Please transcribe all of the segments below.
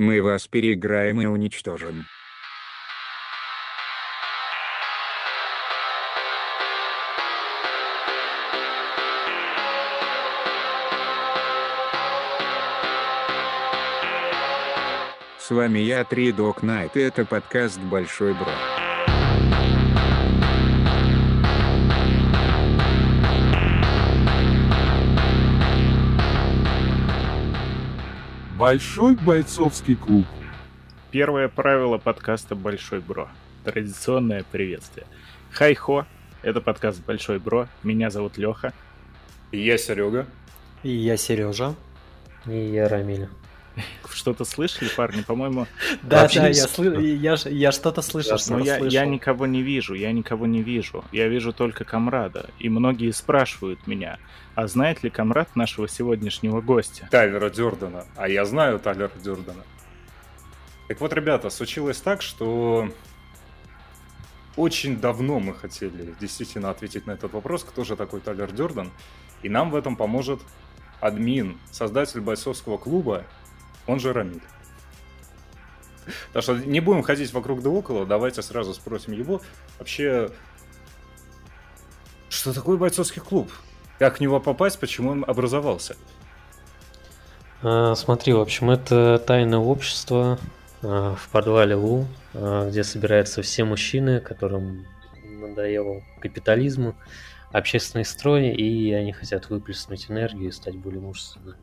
Мы вас переиграем и уничтожим. С вами я, 3Dog Night, и это подкаст «Большой Бро». Большой бойцовский клуб. Первое правило подкаста «Большой Бро». Традиционное приветствие. Хай-хо, это подкаст «Большой Бро». Меня зовут Леха. И я Серега. И я Сережа. И я Рамиль. Что-то слышали, парни? По-моему... Да, я что-то слышал. Но я никого не вижу, Я вижу только Камрада. И многие спрашивают меня, а знает ли Камрад нашего сегодняшнего гостя? Тайлера Дёрдена. А я знаю Тайлера Дёрдена. Так вот, ребята, случилось так, что очень давно мы хотели действительно ответить на этот вопрос, кто же такой Тайлер Дёрден. И нам в этом поможет админ, создатель бойцовского клуба, он же Рамиль. Так что не будем ходить вокруг да около, давайте сразу спросим его. Вообще, что такое бойцовский клуб? Как в него попасть, почему он образовался? Смотри, в общем, это тайное общество в подвале ЛУ, где собираются все мужчины, которым надоел капитализм, общественный строй, и они хотят выплеснуть энергию и стать более мужественными.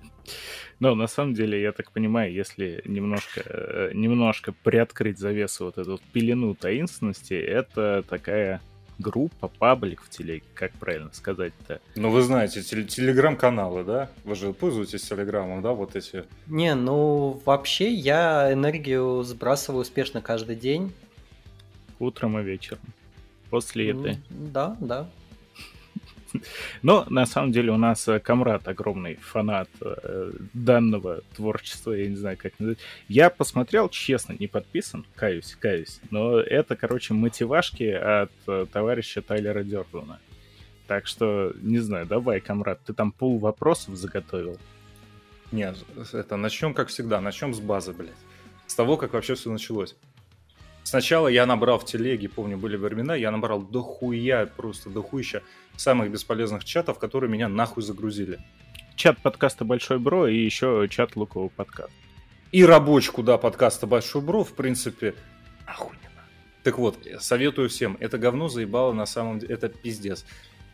Но на самом деле, я так понимаю, если немножко приоткрыть завесу, вот эту вот пелену таинственности, это такая группа, паблик в телеге, как правильно сказать-то? Ну, вы знаете, телеграм-каналы, да? Вы же пользуетесь телеграмом, да, вот эти? Не, ну, вообще я энергию сбрасываю успешно каждый день. Утром и вечером. После еды. Да, да. Но на самом деле у нас Камрад огромный фанат данного творчества, я не знаю, как назвать. Я посмотрел, честно, не подписан, каюсь, но это, короче, мотивашки от товарища Тайлера Дёрдена. Так что, не знаю, давай, Камрад, ты там пул вопросов заготовил? Нет, это начнем, как всегда, с базы, блядь. С того, как вообще все началось. Сначала я набрал в телеге, помню, были времена, я набрал дохуища самых бесполезных чатов, которые меня нахуй загрузили. Чат подкаста «Большой Бро» и еще чат Лукового подкаста. И рабочку, да, подкаста «Большой Бро», в принципе, нахуй не надо. Так вот, советую всем, это говно заебало на самом деле, это пиздец.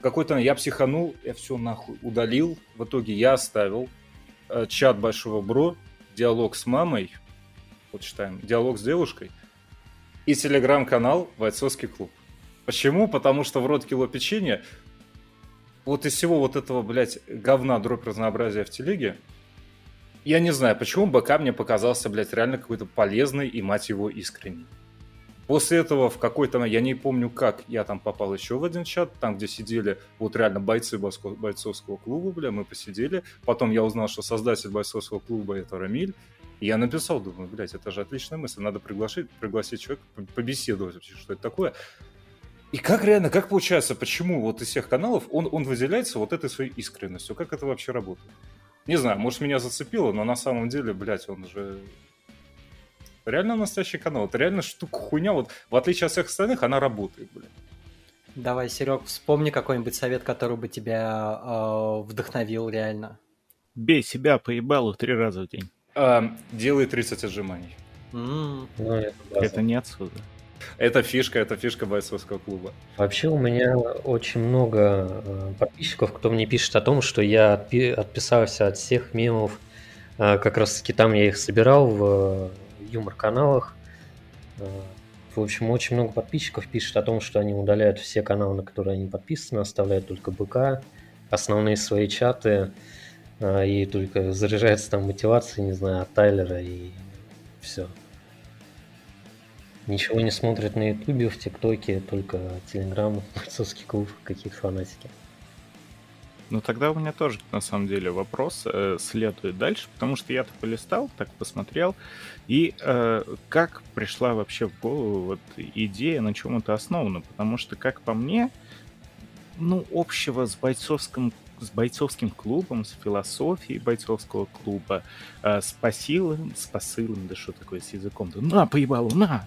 Какой-то я психанул, я все нахуй удалил, в итоге я оставил чат «Большого Бро», диалог с мамой, вот читаем, диалог с девушкой, и телеграм-канал «Бойцовский клуб». Почему? Потому что в рот кило печенья. Вот из всего вот этого, блядь, говна, дробь разнообразия в телеге, я не знаю, почему БК мне показался, блядь, реально какой-то полезный и, мать его, искренний. После этого в какой-то, я не помню как, я там попал еще в один чат, там, где сидели вот реально бойцы бойцовского клуба, бля, мы посидели. Потом я узнал, что создатель бойцовского клуба — это Рамиль. Я написал, думаю, блядь, это же отличная мысль, надо пригласить человека, побеседовать вообще, что это такое. И как реально, как получается, почему вот из всех каналов он выделяется вот этой своей искренностью? Как это вообще работает? Не знаю, может, меня зацепило, но на самом деле, блядь, он же реально настоящий канал. Это реально штука, хуйня, вот в отличие от всех остальных, она работает, блядь. Давай, Серег, вспомни какой-нибудь совет, который бы тебя вдохновил реально. Бей себя по ебалу 3 раза в день. Делай 30 отжиманий. Это не отсюда. Это фишка бойцовского клуба. Вообще у меня очень много подписчиков, кто мне пишет о том, что я отписался от всех мемов. Как раз таки там я их собирал в юмор-каналах. В общем, очень много подписчиков пишет о том, что они удаляют все каналы, на которые они подписаны, оставляют только БК, основные свои чаты. И только заряжается там мотивация, не знаю, от Тайлера, и все. Ничего не смотрят на Ютубе, в ТикТоке, только Телеграм, бойцовский клуб, какие-то фанатики. Ну тогда у меня тоже, на самом деле, вопрос следует дальше, потому что я-то полистал, так посмотрел, и как пришла вообще в голову вот идея, на чем это основано, потому что, как по мне, общего с бойцовским с бойцовским клубом, с философией бойцовского клуба, с посылом, да что такое с языком, да на, поебалу, на!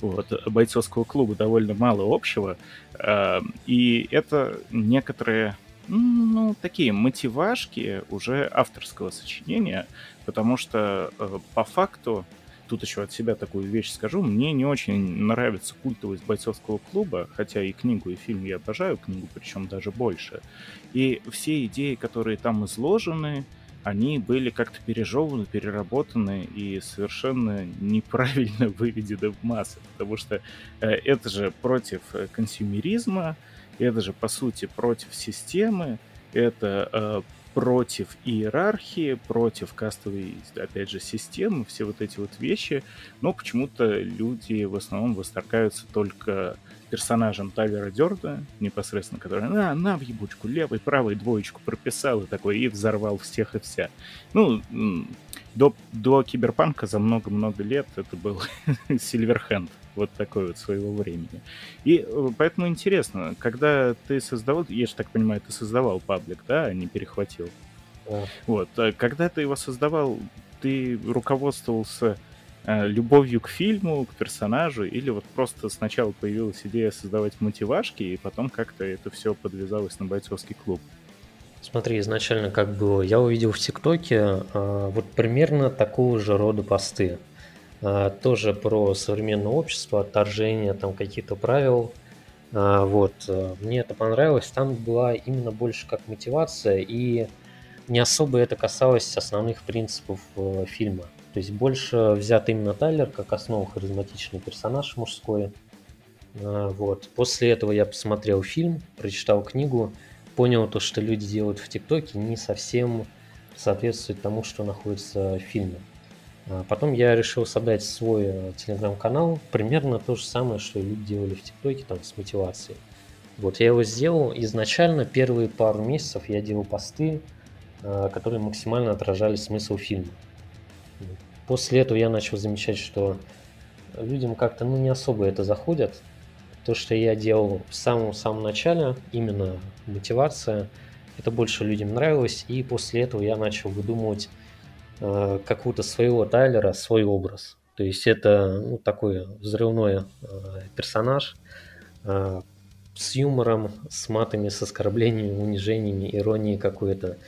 Вот, бойцовского клуба довольно мало общего, и это некоторые, такие мотивашки уже авторского сочинения, потому что по факту, тут еще от себя такую вещь скажу, мне не очень нравится культовость бойцовского клуба, хотя и книгу, и фильм я обожаю, книгу причем даже больше. И все идеи, которые там изложены, они были как-то пережеваны, переработаны и совершенно неправильно выведены в массы, потому что это же против консюмеризма, это же, по сути, против системы, это против иерархии, против кастовой, опять же, системы, все вот эти вот вещи, но почему-то люди в основном восторгаются только персонажем Тайлера Дёрдена, непосредственно, который на в ебучку, левой, правой двоечку прописал и такой, и взорвал всех и вся. До Киберпанка за много-много лет это был Сильверхенд, вот такой вот своего времени. И поэтому интересно, когда ты создавал, я же так понимаю, ты создавал паблик, да, а не перехватил? Да. Вот, когда ты его создавал, ты руководствовался любовью к фильму, к персонажу, или вот просто сначала появилась идея создавать мотивашки, и потом как-то это все подвязалось на бойцовский клуб? Смотри, изначально как было, я увидел в ТикТоке вот примерно такого же рода посты. Тоже про современное общество, отторжение, там какие-то правил. Вот, мне это понравилось. Там была именно больше как мотивация, и не особо это касалось основных принципов фильма. То есть больше взят именно Тайлер как основу, харизматичный персонаж мужской. Вот. После этого я посмотрел фильм, прочитал книгу, понял то, что люди делают в ТикТоке, не совсем соответствует тому, что находится в фильме. Потом я решил создать свой телеграм-канал, примерно то же самое, что люди делали в ТикТоке, там, с мотивацией. Вот, я его сделал. Изначально первые пару месяцев я делал посты, которые максимально отражали смысл фильма. После этого я начал замечать, что людям как-то не особо это заходит. То, что я делал в самом-самом начале, именно мотивация, это больше людям нравилось, и после этого я начал выдумывать какого-то своего Тайлера, свой образ. То есть это такой взрывной персонаж с юмором, с матами, с оскорблениями, унижениями, иронией какой-то,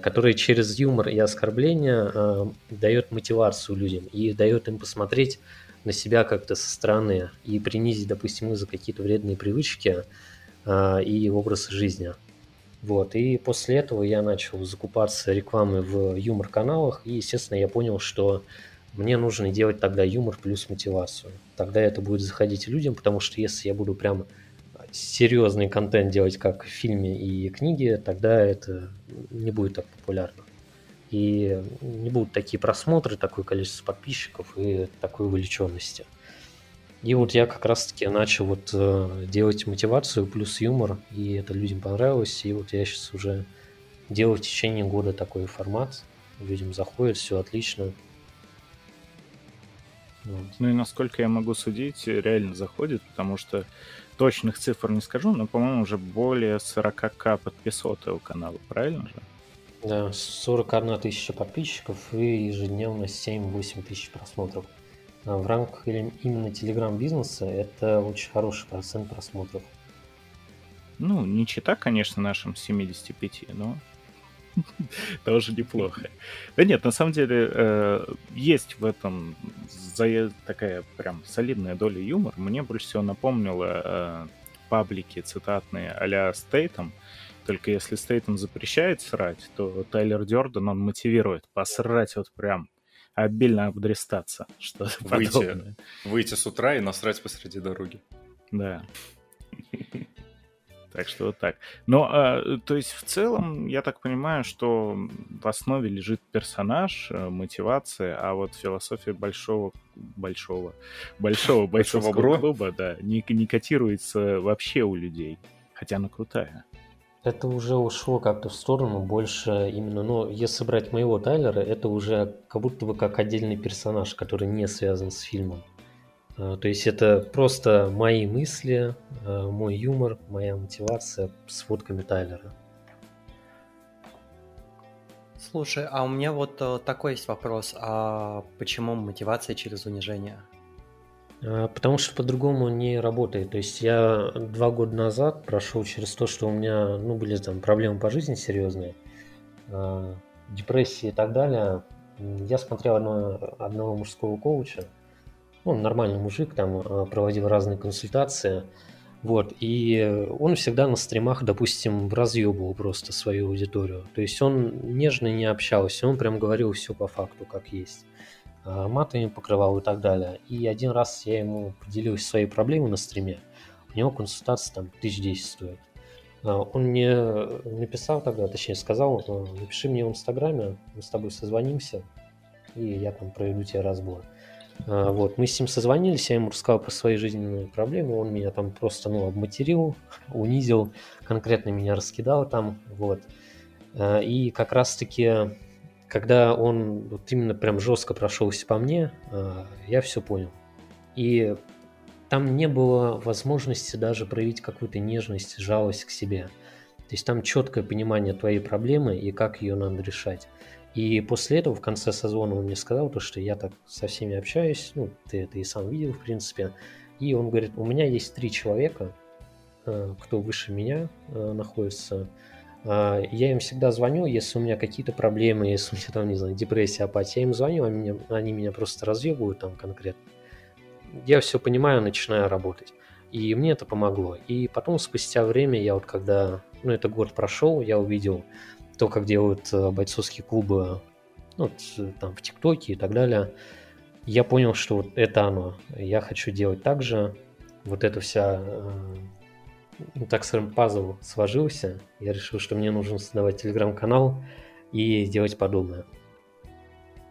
который через юмор и оскорбления дает мотивацию людям и дает им посмотреть на себя как-то со стороны и принизить, допустим, из-за какие-то вредные привычки и образы жизни. Вот, и после этого я начал закупаться рекламой в юмор-каналах, и, естественно, я понял, что мне нужно делать тогда юмор плюс мотивацию. Тогда это будет заходить людям, потому что если я буду прям серьезный контент делать, как в фильме и книге, тогда это не будет так популярно. И не будут такие просмотры, такое количество подписчиков и такой увлеченности. И вот я как раз-таки начал делать мотивацию плюс юмор, и это людям понравилось. И вот я сейчас уже делаю в течение года такой формат. Людям заходит, все отлично. Вот. И насколько я могу судить, реально заходит, потому что точных цифр не скажу, но, по-моему, уже более 40к подписоты у канала, правильно же? Да, 41 тысяча подписчиков и ежедневно 7-8 тысяч просмотров. В рамках именно телеграм-бизнеса это очень хороший процент просмотров. Не чита, конечно, нашим 75, но тоже неплохо. Да нет, на самом деле есть в этом такая прям солидная доля юмора. Мне больше всего напомнило паблики цитатные а-ля Стейтом. Только если Стейтон запрещает срать, то Тайлер Дёрден, он мотивирует посрать вот прям, обильно обдрестаться, что-то подобное. Выйти с утра и насрать посреди дороги. Да. Так что вот так. То есть в целом, я так понимаю, что в основе лежит персонаж, мотивация, а вот философия большого бойцовского клуба, да, не котируется вообще у людей, хотя она крутая. Это уже ушло как-то в сторону, больше именно, если брать моего Тайлера, это уже как будто бы как отдельный персонаж, который не связан с фильмом. То есть это просто мои мысли, мой юмор, моя мотивация с фотками Тайлера. Слушай, а у меня вот такой есть вопрос. А почему мотивация через унижение? Потому что по-другому не работает. То есть я 2 года назад прошел через то, что у меня были там проблемы по жизни серьезные, депрессии и так далее. Я смотрел одного мужского коуча, он нормальный мужик, там проводил разные консультации, и он всегда на стримах, допустим, разъебывал просто свою аудиторию. То есть он нежно не общался, он прям говорил все по факту, как есть. Матами покрывал и так далее. И один раз я ему поделился своей проблемой на стриме, у него консультация там 10 000 стоит. Он мне написал тогда, точнее сказал, напиши мне в Инстаграме, мы с тобой созвонимся, и я там проведу тебе разбор. Мы с ним созвонились, я ему рассказал про свои жизненные проблемы, он меня там просто, обматерил, унизил, конкретно меня раскидал там, И как раз-таки, когда он именно прям жестко прошелся по мне, я все понял. И там не было возможности даже проявить какую-то нежность, жалость к себе. То есть там четкое понимание твоей проблемы и как ее надо решать. И после этого в конце созвона он мне сказал, что я так со всеми общаюсь, ты это и сам видел, в принципе. И он говорит, у меня есть 3 человека, кто выше меня находится. Я им всегда звоню, если у меня какие-то проблемы, если у меня там, не знаю, депрессия, апатия, я им звоню, они меня просто разъебывают там конкретно. Я все понимаю, начинаю работать. И мне это помогло. И потом, спустя время, я когда, это год прошел, я увидел то, как делают бойцовские клубы, там в ТикТоке и так далее. Я понял, что это оно. Я хочу делать так же. Эта вся, пазл сложился. Я решил, что мне нужно создавать телеграм-канал и делать подобное.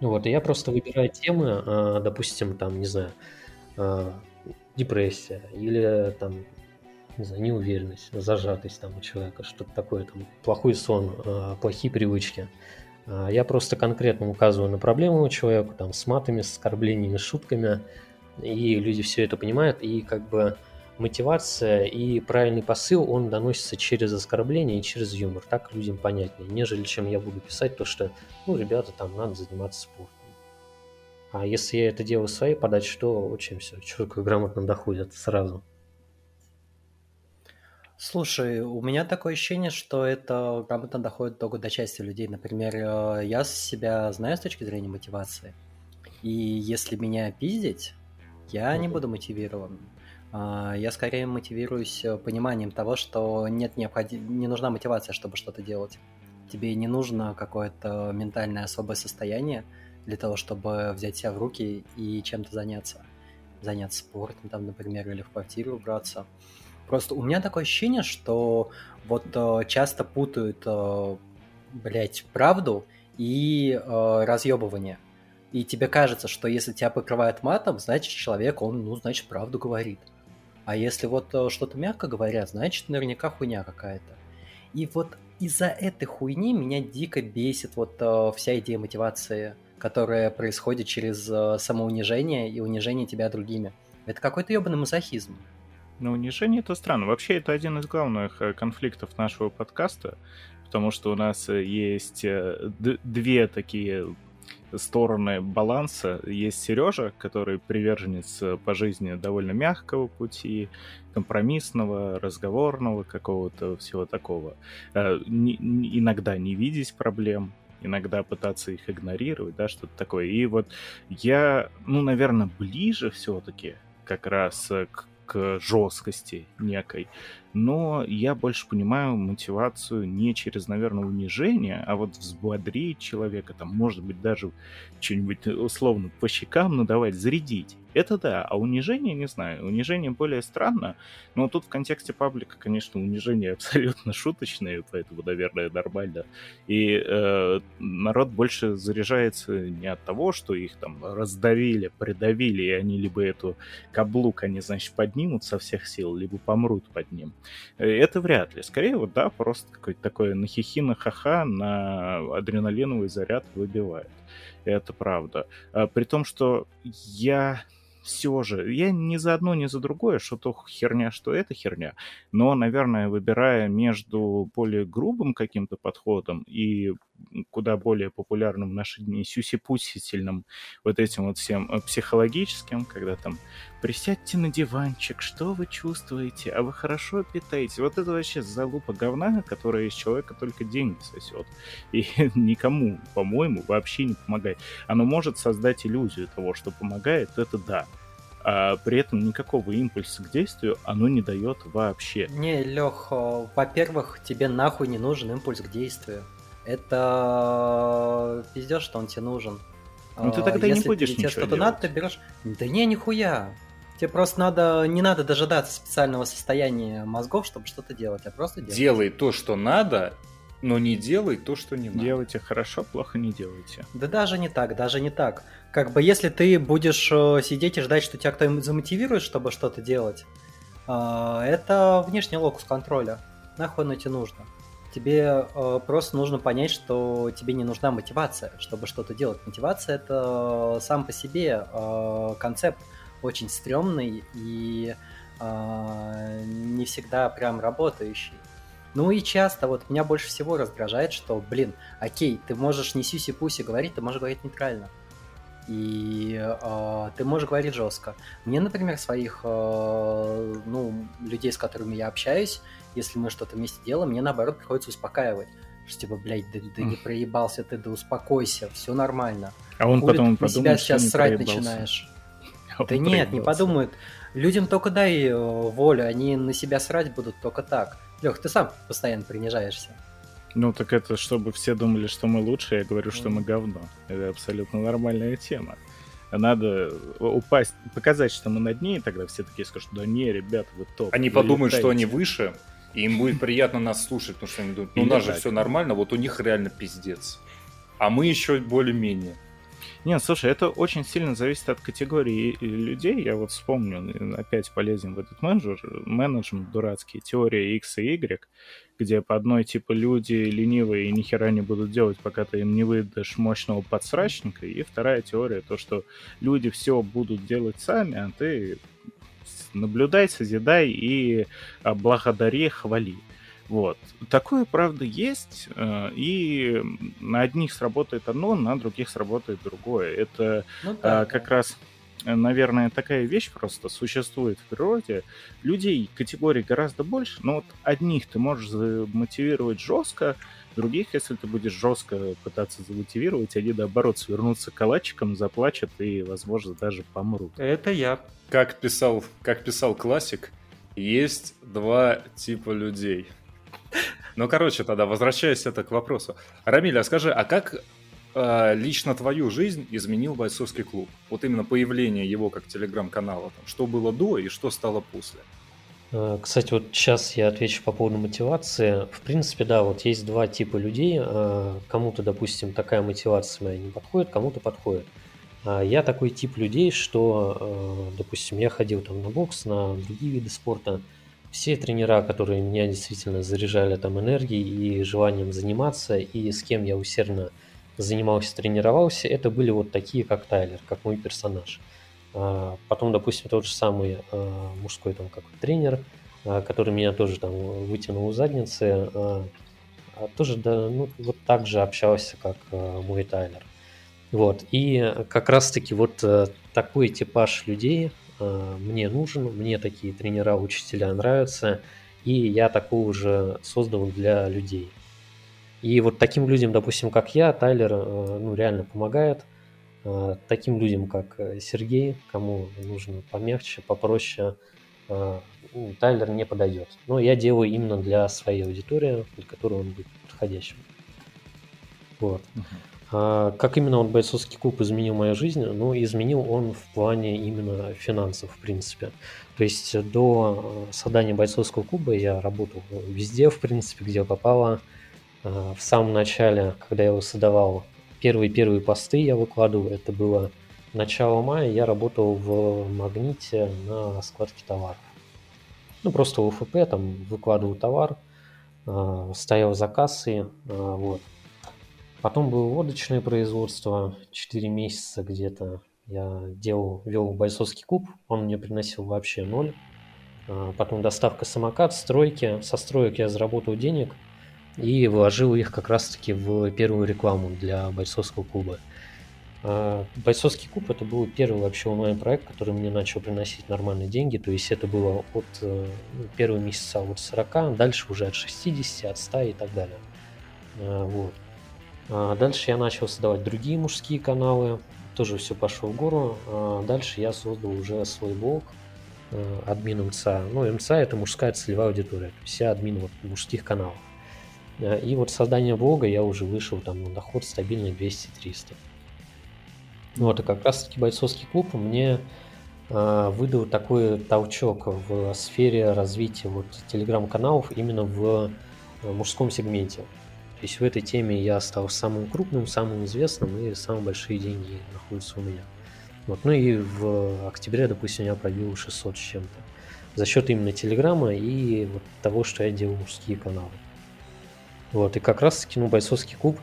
И я просто выбираю темы, допустим, там, не знаю, депрессия или там, не знаю, неуверенность, зажатость там у человека, что-то такое, там, плохой сон, плохие привычки. Я просто конкретно указываю на проблему человеку, там, с матами, с оскорблениями, с шутками, и люди все это понимают, и мотивация и правильный посыл, он доносится через оскорбление и через юмор, так людям понятнее, нежели чем я буду писать то, что, ребята, там, надо заниматься спортом. А если я это делаю своей подачей, то очень все, человеку грамотно доходит сразу. Слушай, у меня такое ощущение, что это грамотно доходит только до части людей. Например, я себя знаю с точки зрения мотивации. И если меня пиздить, я не буду мотивирован. Я скорее мотивируюсь пониманием того, что не нужна мотивация, чтобы что-то делать. Тебе не нужно какое-то ментальное особое состояние для того, чтобы взять себя в руки и чем-то заняться. Заняться спортом, там, например, или в квартиру убраться. Просто у меня такое ощущение, что часто путают, правду и разъебывание. И тебе кажется, что если тебя покрывают матом, значит, человек, он, значит, правду говорит. А если что-то мягко говорят, значит, наверняка хуйня какая-то. И из-за этой хуйни меня дико бесит вся идея мотивации, которая происходит через самоунижение и унижение тебя другими. Это какой-то ебаный мазохизм. Унижение — это странно. Вообще, это один из главных конфликтов нашего подкаста, потому что у нас есть две такие стороны баланса. Есть Сережа, который приверженец по жизни довольно мягкого пути, компромиссного, разговорного, какого-то всего такого. Иногда не видеть проблем, иногда пытаться их игнорировать, да, что-то такое. И я, наверное, ближе все-таки как раз к жесткости некой, но я больше понимаю мотивацию не через, наверное, унижение, а взбодрить человека, там, может быть, даже что-нибудь условно по щекам надавать, зарядить. Это да, а унижение, не знаю, унижение более странно, но тут в контексте паблика, конечно, унижение абсолютно шуточное, поэтому, наверное, нормально. И народ больше заряжается не от того, что их там раздавили, придавили, и они либо эту каблук, они, значит, поднимут со всех сил, либо помрут под ним. Это вряд ли. Скорее, просто какое-то такое на хихи, на ха-ха, на адреналиновый заряд выбивает. Это правда. При том, что я ни за одно, ни за другое, что то херня, что это херня, но, наверное, выбирая между более грубым каким-то подходом и куда более популярным в наши дни сюси-пусительным вот этим вот всем психологическим, когда там «присядьте на диванчик, что вы чувствуете, а вы хорошо питаетесь». Вот это вообще залупа говна, которая из человека только деньги сосет. И никому, по-моему, вообще не помогает. Оно может создать иллюзию того, что помогает, это да. А при этом никакого импульса к действию оно не дает вообще. Не, Лёх, во-первых, тебе нахуй не нужен импульс к действию. Это пиздец, что он тебе нужен. Ну ты тогда если не будешь ничего делать. Если тебе что-то надо, ты берешь... Да не, нихуя. Тебе просто надо... Не надо дожидаться специального состояния мозгов, чтобы что-то делать, а просто делай. Делай то, что надо, но не делай то, что не надо. Делайте хорошо, плохо не делайте. Да даже не так, даже не так. Как бы если ты будешь сидеть и ждать, что тебя кто-нибудь замотивирует, чтобы что-то делать, это внешний локус контроля. Нахуй оно тебе нужно. Тебе просто нужно понять, что тебе не нужна мотивация, чтобы что-то делать. Мотивация – это сам по себе концепт очень стрёмный и не всегда прям работающий. Ну и часто вот меня больше всего раздражает, что, блин, окей, ты можешь не сюси-пуси говорить, ты можешь говорить нейтрально. И ты можешь говорить жестко. Мне, например, своих людей, с которыми я общаюсь, если мы что-то вместе делаем, мне, наоборот, приходится успокаивать. Что типа, блядь, да не проебался ты, да успокойся, все нормально. А он хули потом подумает, себя сейчас не срать проебался. Начинаешь. А да нет, проебался. Не подумают. Людям только дай волю, они на себя срать будут только так. Лёх, ты сам постоянно принижаешься. Ну, так это чтобы все думали, что мы лучше, я говорю, что мы говно. Это абсолютно нормальная тема. Надо упасть, показать, что мы над ней, тогда все такие скажут, да не, ребят, вы топ. Они подумают, летаете. Что они выше, и им будет приятно нас слушать, потому что они думают, ну у нас же все нормально, вот у них реально пиздец. А мы еще более-менее. Нет, слушай, это очень сильно зависит от категории людей. Я вот вспомню, опять полезен в этот менеджмент дурацкий, теория X и Y, где по одной типа люди ленивые и нихера не будут делать, пока ты им не выдашь мощного подсрачника. И вторая теория, то что люди все будут делать сами, а ты наблюдай, созидай и благодари, хвали. Вот. Такое, правда, есть, и на одних сработает одно, на других сработает другое. Это как раз, наверное, такая вещь просто существует в природе. Людей категорий гораздо больше, но вот одних ты можешь замотивировать жестко, других, если ты будешь жестко пытаться замотивировать, они, наоборот, свернутся калачиком, заплачут и, возможно, даже помрут. Это я. Как писал классик, есть два типа людей. Ну, короче, тогда возвращаясь к вопросу. Рамиль, а скажи, а как лично твою жизнь изменил бойцовский клуб? Вот именно появление его как телеграм-канала. Там, что было до и что стало после? Кстати, вот сейчас я отвечу по поводу мотивации. В принципе, да, вот есть два типа людей. Кому-то, допустим, такая мотивация моя не подходит, кому-то подходит. Я такой тип людей, что, допустим, я ходил там на бокс, на другие виды спорта. Все тренера, которые меня действительно заряжали там энергией и желанием заниматься, и с кем я усердно занимался, тренировался, это были вот такие, как Тайлер, как мой персонаж. Потом, допустим, тот же самый мужской там какой-то тренер, который меня тоже там вытянул у задницы, тоже вот так же общался, как мой Тайлер. Вот, и как раз-таки вот такой типаж людей мне нужен, мне такие тренера, учителя нравятся, и я такого же создал для людей. И вот таким людям, допустим, как я, Тайлер, реально помогает. Таким людям, как Сергей, кому нужно помягче, попроще, Тайлер не подойдет. Но я делаю именно для своей аудитории, для которой он будет подходящим. Вот. Как именно он бойцовский клуб изменил мою жизнь? Ну, изменил он в плане именно финансов, в принципе. То есть до создания бойцовского клуба я работал везде, в принципе, где попало. В самом начале, когда я его создавал, первые посты я выкладывал, это было начало мая, я работал в Магните на складке товаров. Ну, просто в УФП, там, выкладывал товар, стоял за кассой, вот. Потом было водочное производство, 4 месяца где-то я вел бойцовский клуб, он мне приносил вообще ноль. Потом доставка самокат, стройки, со строек я заработал денег, и вложил их как раз-таки в первую рекламу для бойцовского клуба. Бойцовский клуб — это был первый вообще онлайн-проект, который мне начал приносить нормальные деньги, то есть это было от первого месяца от 40, дальше уже от 60, от 100 и так далее. Вот. Дальше я начал создавать другие мужские каналы, тоже все пошло в гору. Дальше я создал уже свой блог, админ МЦА. Ну, МЦА — это мужская целевая аудитория, то есть я админ вот мужских каналов. И вот создание блога я уже вышел там на доход стабильный 200-300. Вот, и как раз-таки бойцовский клуб мне выдал такой толчок в сфере развития вот телеграм-каналов именно в мужском сегменте. То есть в этой теме я стал самым крупным, самым известным, и самые большие деньги находятся у меня. Вот. Ну и в октябре, допустим, я пробил 600 с чем-то. За счет именно телеграма и вот того, что я делал мужские каналы. Вот. И как раз-таки, ну, бойцовский клуб,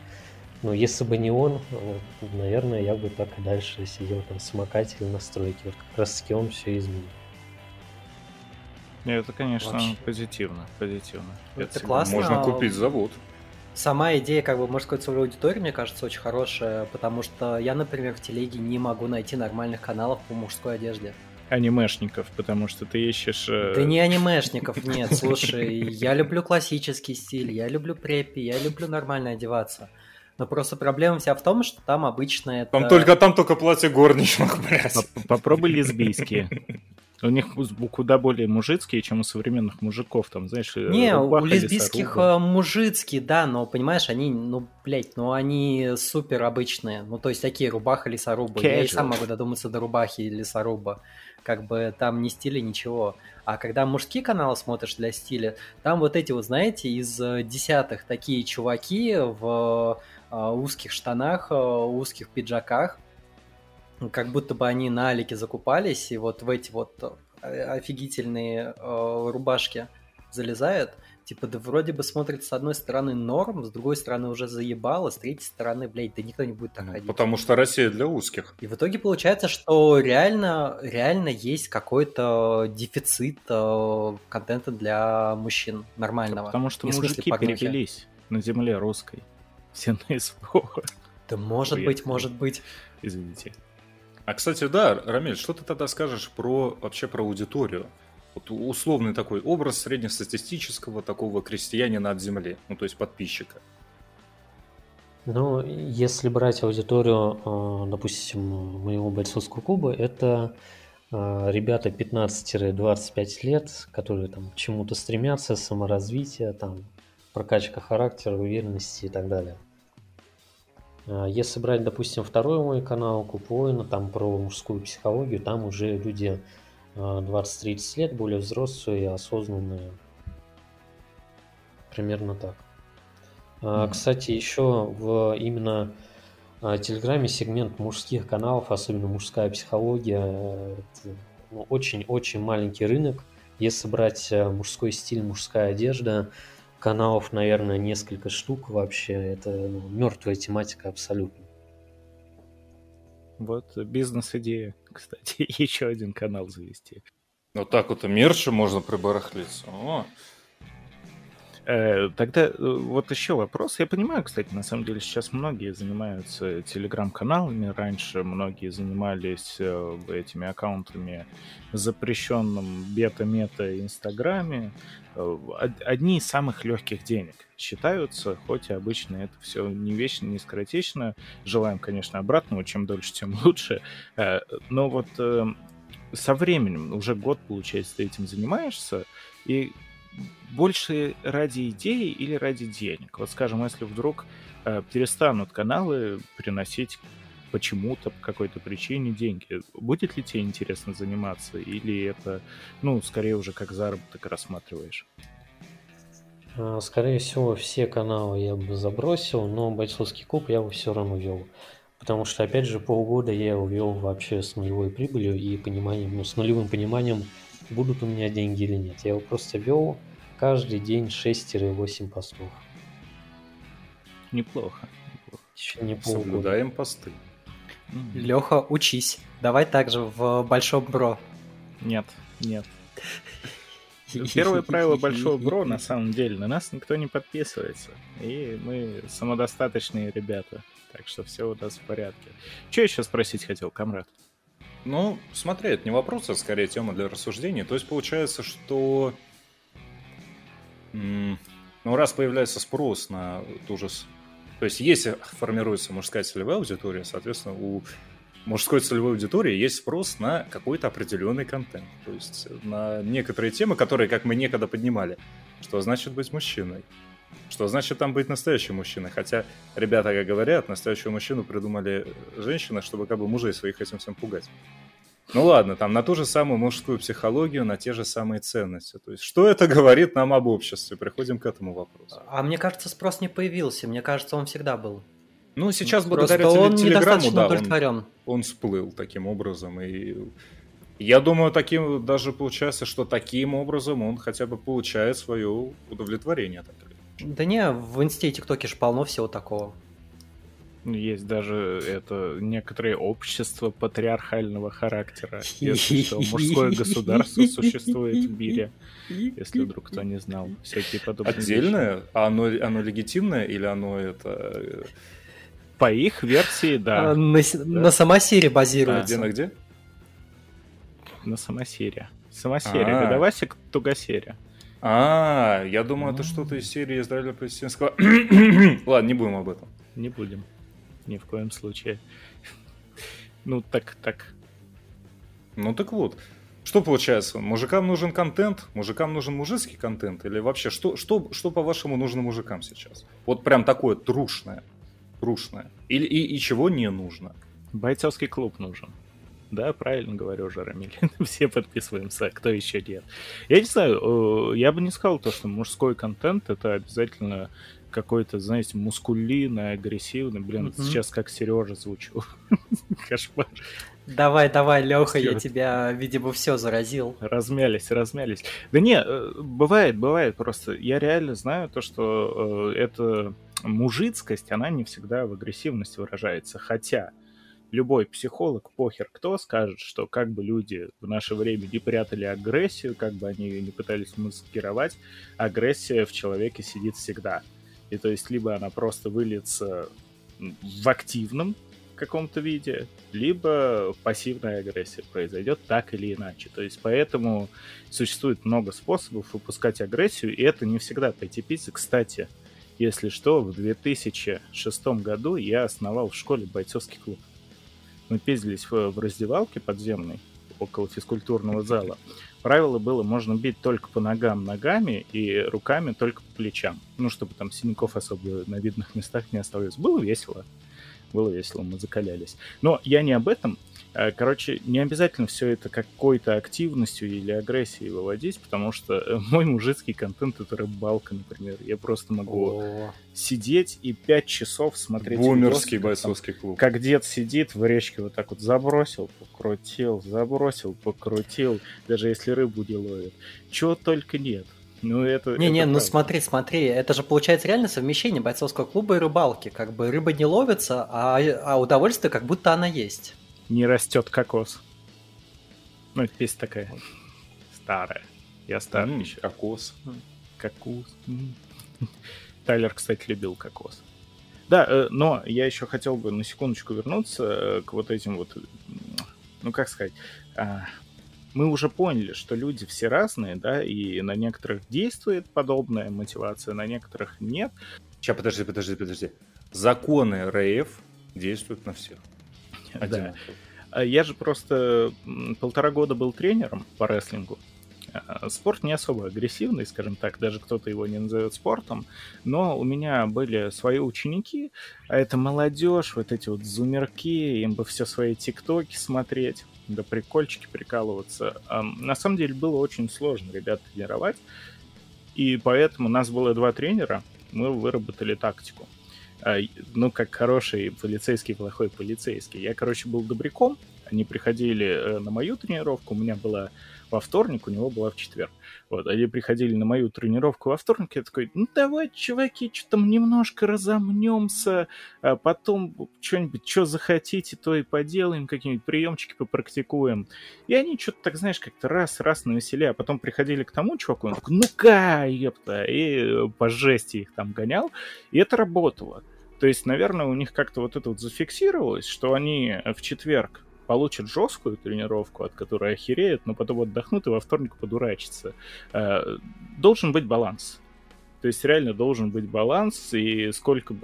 ну, если бы не он, вот, наверное, я бы так и дальше сидел там в самокате или на стройке. Вот как раз-таки он все изменил. Это, конечно, вообще позитивно. Это классно. Можно купить завод. Сама идея как бы мужской целевой аудитории, мне кажется, очень хорошая, потому что я, например, в телеге не могу найти нормальных каналов по мужской одежде. Анимешников, потому что ты ищешь... Да не анимешников, нет, слушай, я люблю классический стиль, я люблю преппи, я люблю нормально одеваться. Но просто проблема вся в том, что там обычно это... Там только платье горничных, блядь. Попробуй лесбийские. У них куда более мужицкие, чем у современных мужиков, там, знаешь... Не, у лесбийских мужицкие, да, но, понимаешь, они, они супер обычные. Ну, то есть, такие рубаха-лесоруба. Я и сам могу додуматься до рубахи-лесоруба. Как бы там ни стиля, ничего. А когда мужские каналы смотришь для стиля, там вот эти, вот, знаете, из десятых такие чуваки в узких штанах, узких пиджаках, как будто бы они на Алике закупались, и вот в эти вот офигительные рубашки залезают. Типа, да вроде бы смотрит с одной стороны норм, с другой стороны уже заебало, с третьей стороны, блядь, да никто не будет так ходить. Потому что Россия для узких. И в итоге получается, что реально есть какой-то дефицит контента для мужчин нормального. Да, потому что мужики перевелись на земле русской. Все на СВО. Да может быть. Извините. А, кстати, да, Рамиль, что ты тогда скажешь вообще про аудиторию? Вот условный такой образ среднестатистического такого крестьянина от земли, ну, то есть подписчика. Ну, если брать аудиторию, допустим, моего бойцовского клуба, это ребята 15-25 лет, которые там к чему-то стремятся, саморазвитие, там, прокачка характера, уверенности и так далее. Если брать, допустим, второй мой канал Куплоина, там про мужскую психологию, там уже люди 20-30 лет, более взрослые, осознанные. Примерно так. Кстати, еще именно в Телеграме сегмент мужских каналов, особенно мужская психология, очень-очень маленький рынок. Если брать мужской стиль, мужская одежда, каналов, наверное, несколько штук вообще. Это мертвая тематика абсолютно. Вот бизнес-идея, кстати, еще один канал завести. Вот так вот и мерчу можно прибарахлиться. Тогда вот еще вопрос. Я понимаю, кстати, на самом деле сейчас многие занимаются телеграм-каналами. Раньше многие занимались этими аккаунтами в запрещенном бета-мета Инстаграме. Одни из самых легких денег считаются, хоть и обычно это все не вечно, не скоротечно. Желаем, конечно, обратного. Чем дольше, тем лучше. Но вот со временем, уже год, получается, ты этим занимаешься, и больше ради идеи или ради денег? Вот, скажем, если вдруг перестанут каналы приносить почему-то, по какой-то причине деньги, будет ли тебе интересно заниматься? Или это, скорее уже как заработок рассматриваешь? Скорее всего, все каналы я бы забросил, но бойцовский клуб я бы все равно вел. Потому что, опять же, полгода я его вел вообще с нулевой прибылью и пониманием, с нулевым пониманием, будут у меня деньги или нет. Я его просто вел каждый день 6-8 постов. Неплохо. Еще не полгода. Соблюдаем посты. Леха, учись. Давай также в Большом Бро. Нет. Первое правило Большого Бро, на самом деле, на нас никто не подписывается. И мы самодостаточные ребята. Так что все у нас в порядке. Что еще спросить хотел, комрад? Ну, смотри, это не вопрос, а скорее тема для рассуждений. То есть получается, что... Ну, раз появляется спрос на ту же... То есть если формируется мужская целевая аудитория, соответственно, у мужской целевой аудитории есть спрос на какой-то определенный контент. То есть на некоторые темы, которые, как мы некогда поднимали. Что значит быть мужчиной? Что значит там быть настоящим мужчиной? Хотя ребята, как говорят, настоящего мужчину придумали женщины, чтобы как бы мужей своих этим всем пугать. Ну ладно, там на ту же самую мужскую психологию, на те же самые ценности. То есть что это говорит нам об обществе? Приходим к этому вопросу. А мне кажется, спрос не появился. Мне кажется, он всегда был. Ну, сейчас благодаря Телеграмму, да, он всплыл таким образом. И я думаю, таким даже получается, что таким образом он хотя бы получает свое удовлетворение. Да не, в Инсте и ТикТоке же полно всего такого. Есть даже это некоторые общества патриархального характера. Если что, мужское государство существует в мире, если вдруг кто не знал. Всякие подобные отдельное? Вещи. А оно легитимное или оно это... По их версии, да. На Самосире базируется. Где? На Самосире. Самосире, Годовасик, Тугосире. А, я думаю, это что-то из серии Израиля-Палестинского... Ладно, не будем об этом. Не будем. Ни в коем случае. Ну, так. Ну, так вот. Что получается? Мужикам нужен контент? Мужикам нужен мужицкий контент? Или вообще, что по-вашему, нужно мужикам сейчас? Вот прям такое трушное. И чего не нужно? Бойцовский клуб нужен. Да, правильно говорю, Жарамиль. Все подписываемся, а кто еще нет? Я не знаю, я бы не сказал то, что мужской контент — это обязательно... какой-то, знаете, мускулинный, агрессивный. Блин, сейчас как Сережа звучу. Кошмар. Давай, Леха, я тебя, видимо, все заразил. Размялись. Да не, бывает просто. Я реально знаю то, что эта мужицкость, она не всегда в агрессивности выражается. Хотя любой психолог, похер кто, скажет, что как бы люди в наше время не прятали агрессию, как бы они ее не пытались маскировать, агрессия в человеке сидит всегда. И то есть либо она просто выльется в активном каком-то виде, либо пассивная агрессия произойдет так или иначе. То есть поэтому существует много способов выпускать агрессию, и это не всегда пойти пить. Кстати, если что, в 2006 году я основал в школе бойцовский клуб. Мы пиздились в раздевалке подземной около физкультурного зала. Правило было, можно бить только по ногам ногами и руками только по плечам. Ну, чтобы там синяков особо на видных местах не осталось. Было весело, мы закалялись. Но я не об этом. Короче, не обязательно все это какой-то активностью или агрессией выводить, потому что мой мужицкий контент — это рыбалка, например. Я просто могу сидеть и 5 часов смотреть... Бумерский бойцовский клуб. Как дед сидит в речке, вот так вот забросил, покрутил, даже если рыбу не ловит. Чего только нет. Ну, смотри, это же получается реально совмещение бойцовского клуба и рыбалки. Как бы рыба не ловится, а удовольствие как будто она есть. Не растет кокос. Ну, это песня такая. Старая. Я старый еще. Кокос. Тайлер, кстати, любил кокос. Да, но я еще хотел бы на секундочку вернуться к вот этим вот... Ну, как сказать... Мы уже поняли, что люди все разные, да, и на некоторых действует подобная мотивация, на некоторых нет. Сейчас, подожди. Законы РФ действуют на всех. Да. Я же просто 1,5 года был тренером по рестлингу. Спорт не особо агрессивный, скажем так, даже кто-то его не назовет спортом, но у меня были свои ученики, а это молодежь, вот эти вот зумерки, им бы все свои тиктоки смотреть, да прикольчики прикалываться. На самом деле было очень сложно ребят тренировать, и поэтому у нас было 2 тренера, мы выработали тактику. Ну, как хороший полицейский, плохой полицейский. Я, короче, был добряком, Они приходили на мою тренировку, у меня была во вторник, у него была в четверг. Вот, они приходили на мою тренировку во вторник, я такой, ну давай, чуваки, что там немножко разомнемся, а потом что-нибудь, что захотите, то и поделаем, какие-нибудь приемчики попрактикуем. И они что-то так, знаешь, как-то раз навеселее, а потом приходили к тому чуваку, он такой, ну-ка, ёпта, и по жести их там гонял, и это работало. То есть, наверное, у них как-то вот это вот зафиксировалось, что они в четверг получат жесткую тренировку, от которой охереют, но потом отдохнут и во вторник подурачатся. Должен быть баланс. То есть реально должен быть баланс, и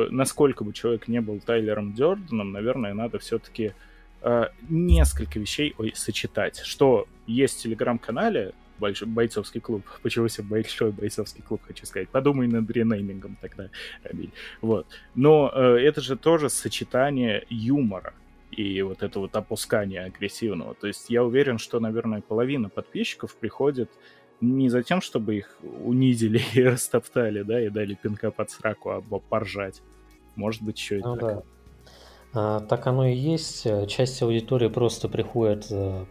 насколько бы человек не был Тайлером Дёрденом, наверное, надо все-таки несколько вещей сочетать. Что есть в телеграм-канале «Бойцовский клуб». Почему себе большой бойцовский клуб, хочу сказать. Подумай над ренеймингом тогда, Амиль. Вот. Но это же тоже сочетание юмора и вот это вот опускание агрессивного. То есть я уверен, что, наверное, половина подписчиков приходит не за тем, чтобы их унизили и растоптали, да, и дали пинка под сраку, а поржать. Может быть, еще и ну, так. Да. Так оно и есть. Часть аудитории просто приходит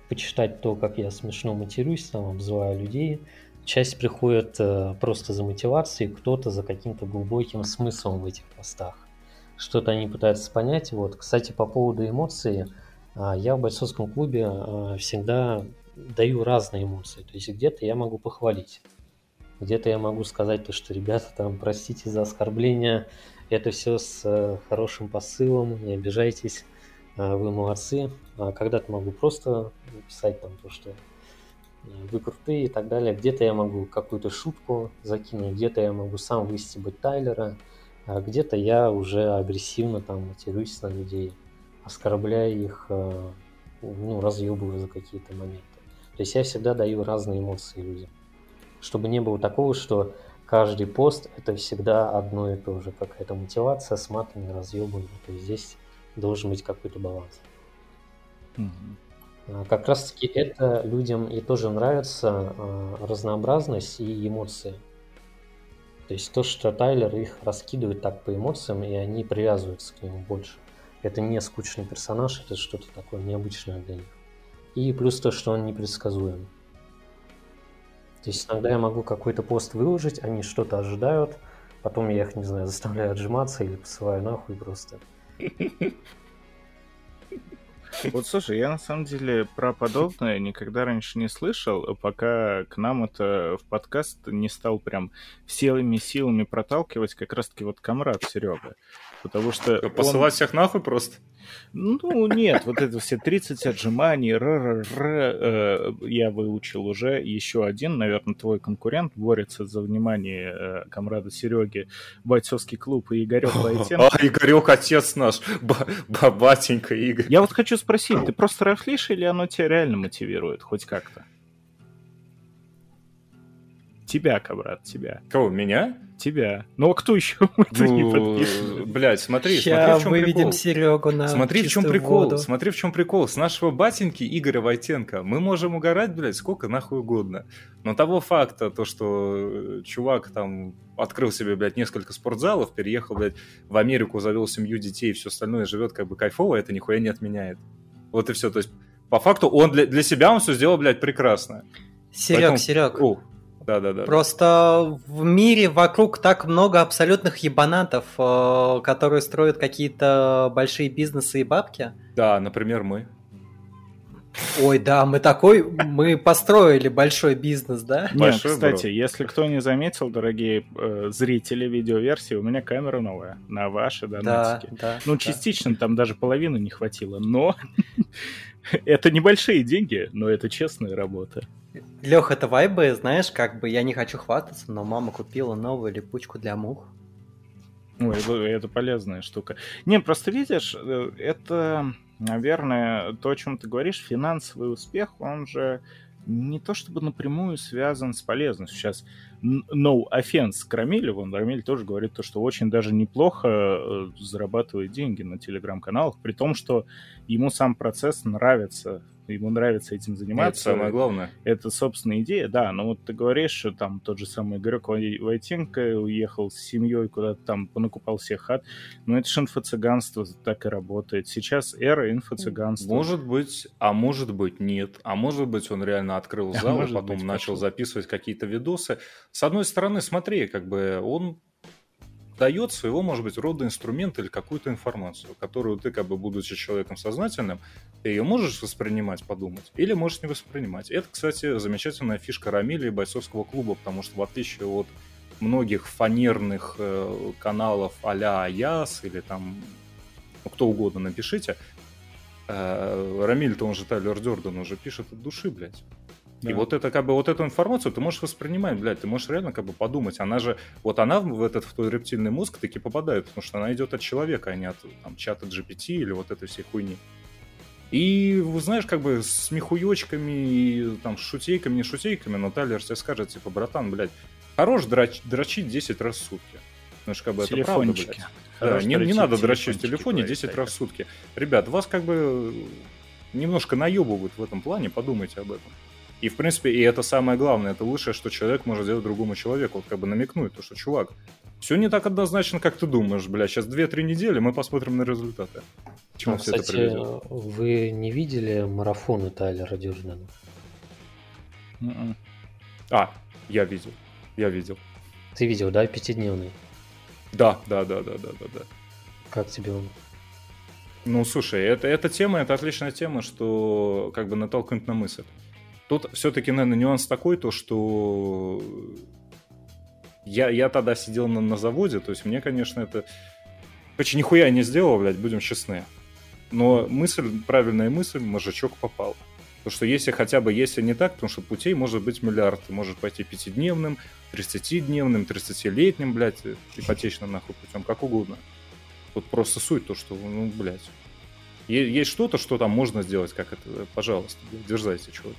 почитать то, как я смешно матерюсь, там, обзываю людей. Часть приходит просто за мотивацией, кто-то за каким-то глубоким смыслом в этих постах. Что-то они пытаются понять. Вот. Кстати, по поводу эмоций. Я в бойцовском клубе всегда даю разные эмоции. То есть где-то я могу похвалить. Где-то я могу сказать то, что, ребята, там, простите за оскорбление, это все с хорошим посылом, не обижайтесь, вы молодцы. Когда-то могу просто написать там то, что вы крутые и так далее. Где-то я могу какую-то шутку закинуть, где-то я могу сам выстебать Тайлера, а где-то я уже агрессивно там матерюсь на людей, оскорбляю их, ну, разъебываю за какие-то моменты. То есть я всегда даю разные эмоции людям. Чтобы не было такого, что каждый пост – это всегда одно и то же. Какая-то мотивация с матами, разъебами. То есть здесь должен быть какой-то баланс. Mm-hmm. Как раз-таки это людям и тоже нравится разнообразность и эмоции. То есть то, что Тайлер их раскидывает так по эмоциям, и они привязываются к нему больше. Это не скучный персонаж, это что-то такое необычное для них. И плюс то, что он непредсказуем. То есть иногда я могу какой-то пост выложить, они что-то ожидают, потом я их, не знаю, заставляю отжиматься или посылаю нахуй просто. Вот, слушай, я на самом деле про подобное никогда раньше не слышал, пока к нам это в подкаст не стал прям всеми силами проталкивать как раз-таки вот комрад Серега. Потому что... Посылать всех нахуй просто? Ну, нет, вот это все 30 отжиманий, я выучил уже. Еще один, наверное, твой конкурент борется за внимание комрада Сереги, бойцовский клуб и Игорек Войтенко. А, Игорек, отец наш, батенька Игорь. Я вот хочу спросить, ты просто рафлишь или оно тебя реально мотивирует хоть как-то? Тебя, комрад, тебя. Кого, меня? Тебя. Ну, а кто еще? Это не подпишет. Блядь, смотри в чем прикол. Серегу на смотри, в чем прикол. Воду. Смотри, в чем прикол. С нашего батеньки Игоря Войтенко мы можем угорать, блядь, сколько нахуй угодно. Но того факта, то, что чувак там открыл себе, блядь, несколько спортзалов, переехал, блядь, в Америку, завел семью, детей и все остальное, живет как бы кайфово, это нихуя не отменяет. Вот и все. То есть, по факту, он для себя он все сделал, блядь, прекрасно. Серег. Да. Просто в мире вокруг так много абсолютных ебанатов, которые строят какие-то большие бизнесы и бабки. Да, например, мы. Ой, да, мы построили большой бизнес, да? Нет, кстати, если кто не заметил, дорогие зрители видеоверсии, у меня камера новая на ваши донатики. Да, ну, частично там даже половины не хватило, но это небольшие деньги, но это честная работа. Леха, это вайбы, знаешь, как бы я не хочу хвататься, но мама купила новую липучку для мух. Ой, это полезная штука. Не, просто видишь, это, наверное, то, о чем ты говоришь, финансовый успех, он же не то чтобы напрямую связан с полезностью. Сейчас no offense к Рамилю, Рамиль тоже говорит то, что очень даже неплохо зарабатывает деньги на телеграм-каналах, при том, что ему сам процесс нравится. ему нравится этим заниматься. Это самое главное. Это собственная идея, да. Но вот ты говоришь, что там тот же самый Игорек Войтенко уехал с семьей куда-то там, понакупал всех хат. Но это же инфо-цыганство так и работает. Сейчас эра инфо-цыганства. Может быть, а может быть нет. А может быть, он реально открыл зал, а потом быть, начал записывать какие-то видосы. С одной стороны, смотри, как бы он... дает своего, может быть, рода инструмент или какую-то информацию, которую ты, как бы, будучи человеком сознательным, ты ее можешь воспринимать, подумать, или можешь не воспринимать. Это, кстати, замечательная фишка Рамиля и бойцовского клуба, потому что в отличие от многих фанерных каналов а-ля Аяс или там, ну, кто угодно, напишите, Рамиль-то он же Тайлер Дёрден уже пишет от души, блядь. Да. И вот это, как бы, вот эту информацию ты можешь воспринимать, блядь, ты можешь реально, как бы, подумать. Она же, вот она в твой рептильный мозг таки попадает, потому что она идет от человека, а не от там, чата GPT или вот этой всей хуйни. И, знаешь, как бы с михуёчками и там шутейками, не шутейками, но Тайлер тебе скажет, типа, братан, блядь, хорош дрочить 10 раз в сутки. Потому что, как бы, это правда, блядь. Да, не надо дрочить в телефоне 10 раз в сутки. Ребят, вас, как бы, немножко наебывают в этом плане, подумайте об этом. И, в принципе, и это самое главное, это лучшее, что человек может сделать другому человеку. Вот, как бы, намекнуть, то, что, чувак, все не так однозначно, как ты думаешь, бля, сейчас 2-3 недели, мы посмотрим на результаты. К чему все это приведет. Вы не видели марафоны Тайлера Дёрдена? Я видел. Ты видел, да, 5-дневный? Да. Как тебе он? Ну, слушай, эта тема, это отличная тема, что, как бы, натолкнет на мысль. Тут все-таки, наверное, нюанс такой, то что я тогда сидел на заводе, то есть мне, конечно, это... Короче, нихуя не сделал, блядь, будем честны. Но мысль, правильная мысль, мозжечок попал. Потому что если хотя бы, если не так, потому что путей может быть миллиард. Ты можешь пойти 5-дневным, 30-дневным, 30-летним, блядь, ипотечным, нахуй, путем, как угодно. Тут просто суть то, что, ну, блядь. Есть что-то, что там можно сделать, как это, пожалуйста, дерзайте, чуваки.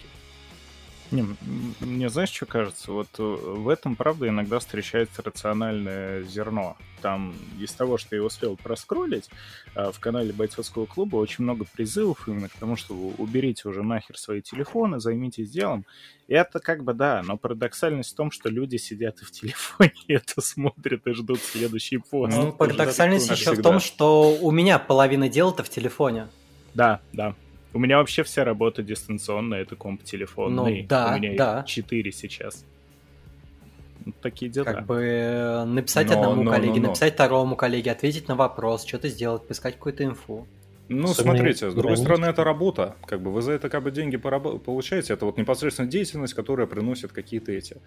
Мне знаешь, что кажется? Вот в этом, правда, иногда встречается рациональное зерно. Там из того, что я успел проскроллить, в канале бойцовского клуба очень много призывов именно к тому, что уберите уже нахер свои телефоны, займитесь делом. И это, как бы, да, но парадоксальность в том, что люди сидят и в телефоне это смотрят и ждут следующий пост. Ну, парадоксальность еще всегда в том, что у меня половина дела-то в телефоне. Да. У меня вообще вся работа дистанционная, это комп телефонный. Ну, да, у меня их 4 сейчас. Вот такие дела. Как бы написать одному коллеге, написать второму коллеге, ответить на вопрос, что-то сделать, поискать какую-то инфу. Ну, смотрите, с другой стороны, это работа. Как бы вы за это, как бы, деньги получаете. Это вот непосредственно деятельность, которая приносит какие-то эти...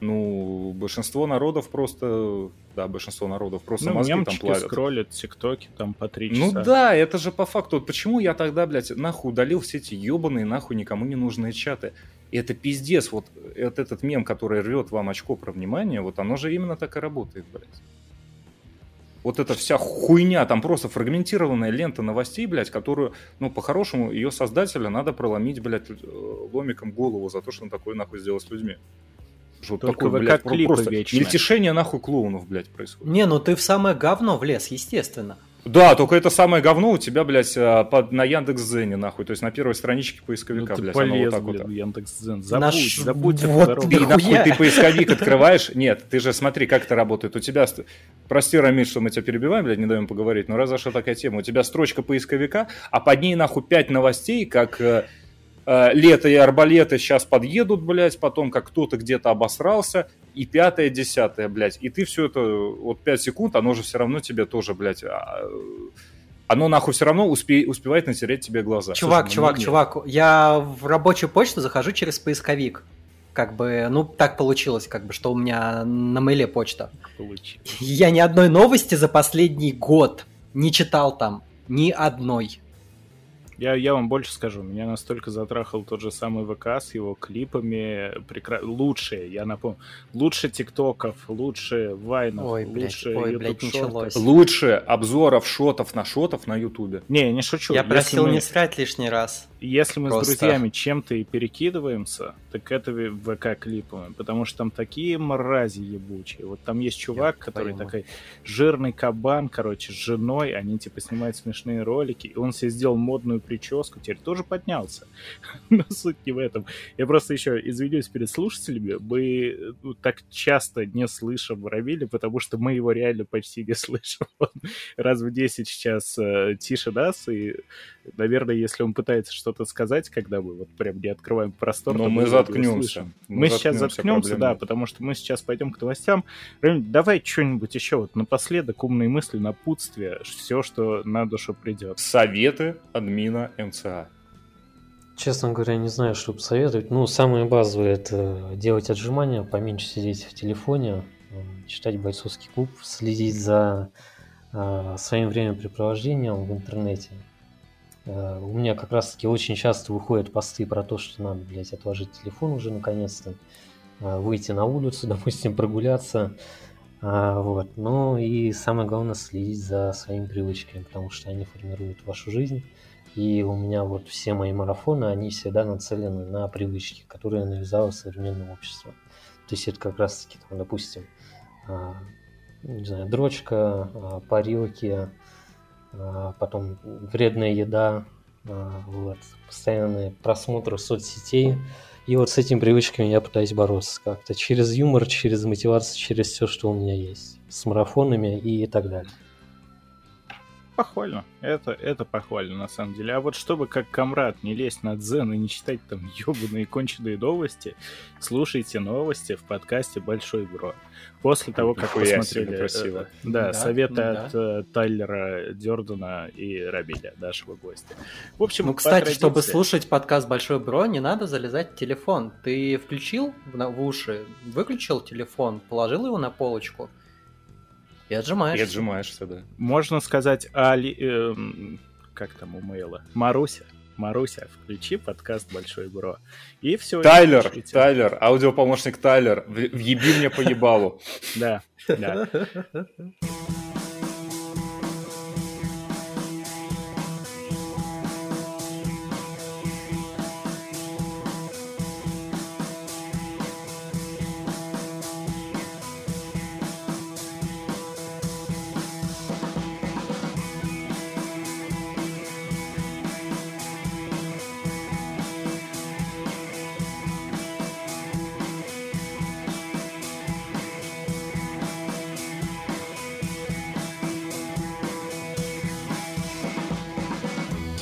Ну, большинство народов просто мозги там плавят. Ну, немчики скроллят тиктоки там по 3 часа. Ну да, это же по факту. Вот почему я тогда, блядь, нахуй удалил все эти ебаные, нахуй никому не нужные чаты? И это пиздец, вот этот мем, который рвет вам очко про внимание, вот оно же именно так и работает, блядь. Вот эта вся хуйня, там просто фрагментированная лента новостей, блядь, которую, ну, по-хорошему, ее создателя надо проломить, блядь, ломиком голову за то, что он такое, нахуй, сделал с людьми. Вот только такой, блядь, просто мельтешение, нахуй, клоунов, блядь, происходит. Не, ну ты в самое говно влез, естественно. Да, только это самое говно у тебя, блядь, на Яндекс.Дзене, нахуй. То есть на первой страничке поисковика, ну, блядь. Ты полез, вот блядь, в Яндекс.Дзен. Забудь. Вот и нахуй ты поисковик открываешь. Нет, ты же смотри, как это работает. У тебя... Прости, Рамиль, что мы тебя перебиваем, блядь, не даем поговорить. Но раз зашла такая тема. У тебя строчка поисковика, а под ней, нахуй, 5 новостей, как... Лето и арбалеты сейчас подъедут, блядь, потом как кто-то где-то обосрался, и 5-10, блядь. И ты все это, вот 5 секунд, оно же все равно тебе тоже, блядь, оно нахуй все равно успевает натереть тебе глаза. Чувак, я в рабочую почту захожу через поисковик. Как бы, ну, так получилось, как бы, что у меня на мейле почта. Я ни одной новости за последний год не читал там, ни одной. Я вам больше скажу, меня настолько затрахал тот же самый ВК с его клипами, лучшие, я напомню, лучше тиктоков, лучше вайнов, лучше ютуб-шортов. Лучше обзоров шотов на ютубе. Не, я не шучу. Я просил не срать лишний раз. Если мы просто с друзьями чем-то и перекидываемся, так это ВК-клипами, потому что там такие мрази ебучие. Вот там есть чувак, который такой жирный кабан, короче, с женой, они типа снимают смешные ролики, и он себе сделал модную прическу, теперь тоже поднялся. Но суть не в этом. Я просто еще извинюсь перед слушателями, мы так часто не слышим Равиля, потому что мы его реально почти не слышим. Он раз в 10 сейчас тише нас, и, наверное, если он пытается что-то сказать, когда мы вот прям не открываем простор. Но мы заткнемся. Мы сейчас заткнемся, да, потому что мы сейчас пойдем к новостям. Давай что-нибудь еще вот напоследок, умные мысли, напутствие, все, что на душу придет. Советы админа МЦА. Честно говоря, не знаю, что посоветовать. Ну, самое базовое — это делать отжимания, поменьше сидеть в телефоне, читать бойцовский клуб, следить за своим времяпрепровождением в интернете. У меня как раз-таки очень часто выходят посты про то, что надо, блядь, отложить телефон уже наконец-то, выйти на улицу, допустим, прогуляться. Вот. Ну и самое главное — следить за своими привычками, потому что они формируют вашу жизнь. И у меня вот все мои марафоны, они всегда нацелены на привычки, которые навязало современное общество. То есть это как раз-таки, там, допустим, не знаю, дрочка, парилки, потом вредная еда, вот, постоянные просмотры соцсетей. И вот с этими привычками я пытаюсь бороться как-то через юмор, через мотивацию, через все, что у меня есть, с марафонами и так далее. Похвально, это похвально на самом деле. А вот чтобы как камрад не лезть на дзен и не читать там ёбаные конченые новости, слушайте новости в подкасте «Большой Бро». После того, как посмотрели советы от Тайлера Дёрдена и Равиля, нашего гостя. В общем, ну, кстати, чтобы слушать подкаст «Большой Бро», не надо залезать в телефон. Ты включил в уши, выключил телефон, положил его на полочку, и отжимаешься. И отжимаешься, да. Можно сказать, как там у Мэйла? Маруся, включи подкаст «Большой Бро». И все. Тайлер, аудиопомощник Тайлер, въеби мне по ебалу. Да.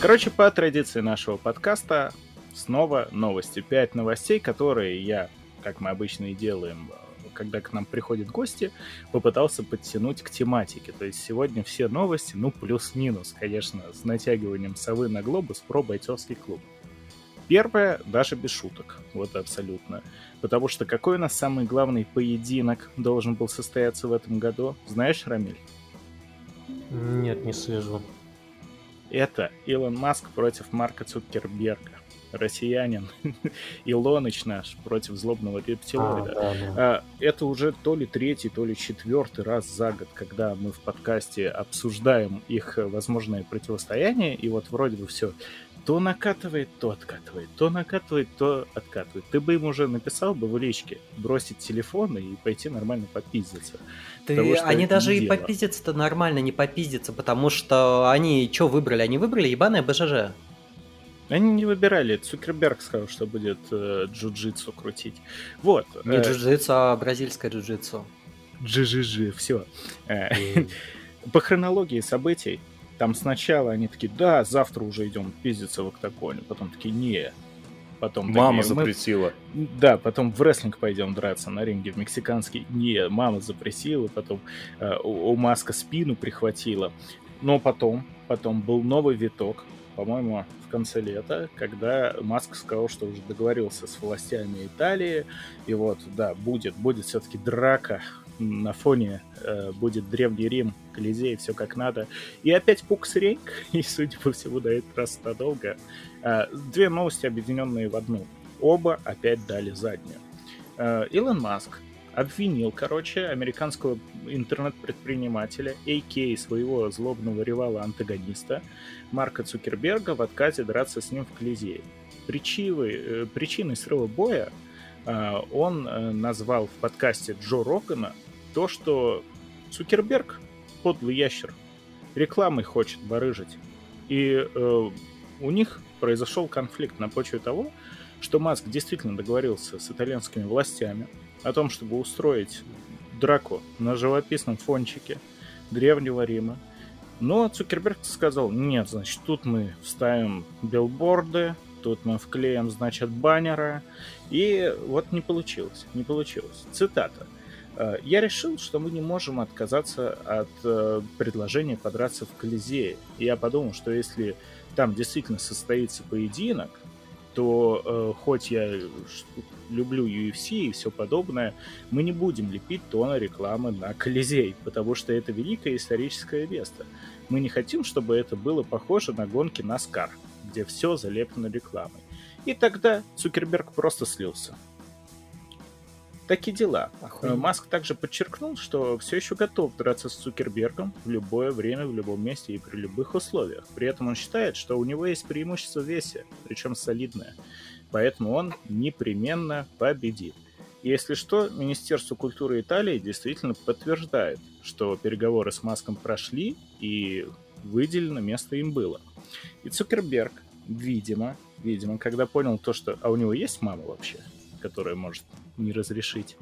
Короче, по традиции нашего подкаста снова новости. 5 новостей, которые я, как мы обычно и делаем, когда к нам приходят гости, попытался подтянуть к тематике. То есть сегодня все новости, ну, плюс-минус, конечно, с натягиванием совы на глобус про бойцовский клуб. Первое, даже без шуток, вот абсолютно. Потому что какой у нас самый главный поединок должен был состояться в этом году? Знаешь, Рамиль? Нет, не слежу. Это Илон Маск против Марка Цукерберга. Россиянин. Илоныч наш против злобного рептилоида. Да. Это уже то ли 3-й, то ли 4-й раз за год, когда мы в подкасте обсуждаем их возможное противостояние. И вот вроде бы все. То накатывает, то откатывает. Ты бы им уже написал бы в личке бросить телефон и пойти нормально попиздиться. Они даже и попиздятся-то нормально не попиздятся, потому что они что выбрали? Они выбрали ебаное БЖЖ. Они не выбирали. Цукерберг сказал, что будет джиу-джитсу крутить. Вот. Не джиу-джитсу, а бразильское джиу-джитсу. Джи-джи-джи, все. По хронологии событий, там сначала они такие, да, завтра уже идем пиздиться в октагоне. Потом такие, не. Потом мама такие, запретила. Да, потом в рестлинг пойдем драться на ринге в мексиканский. Не, мама запретила. Потом у Маска спину прихватила. Но потом был новый виток. По-моему, в конце лета, когда Маск сказал, что уже договорился с властями Италии, и вот, да, будет все-таки драка на фоне, будет Древний Рим, Колизей, все как надо. И опять пукс-рейк, и, судя по всему, на этот раз надолго. Две новости, объединенные в одну. Оба опять дали заднюю. Илон Маск обвинил, короче, американского интернет-предпринимателя, а.к.а. своего злобного ревала-антагониста Марка Цукерберга в отказе драться с ним в Колизее. Причиной срыва боя он назвал в подкасте Джо Рогана то, что Цукерберг, подлый ящер, рекламой хочет барыжить. И у них произошел конфликт на почве того, что Маск действительно договорился с итальянскими властями о том, чтобы устроить драку на живописном фончике Древнего Рима. Но Цукерберг сказал: нет, значит, тут мы вставим билборды, тут мы вклеим, значит, баннеры. И вот не получилось, не получилось. Цитата. «Я решил, что мы не можем отказаться от предложения подраться в Колизее. И я подумал, что если там действительно состоится поединок, то хоть я люблю UFC и все подобное, мы не будем лепить тонны рекламы на Колизей, потому что это великое историческое место. Мы не хотим, чтобы это было похоже на гонки NASCAR, где все залеплено рекламой». И тогда Цукерберг просто слился. Такие дела. Охуенно. Маск также подчеркнул, что все еще готов драться с Цукербергом в любое время, в любом месте и при любых условиях. При этом он считает, что у него есть преимущество в весе, причем солидное. Поэтому он непременно победит. И если что, Министерство культуры Италии действительно подтверждает, что переговоры с Маском прошли и выделено место им было. И Цукерберг, видимо, когда понял то, что... А у него есть мама вообще, которая может не разрешить?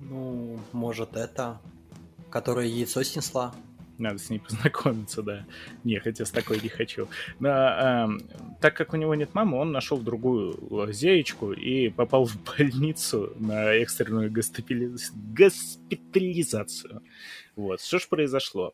Ну, может, это... которая яйцо снесла. Надо с ней познакомиться, да. Не, хотя с такой не хочу. Но, так как у него нет мамы, он нашел другую лазеечку и попал в больницу на экстренную госпитализацию. Вот, что ж произошло.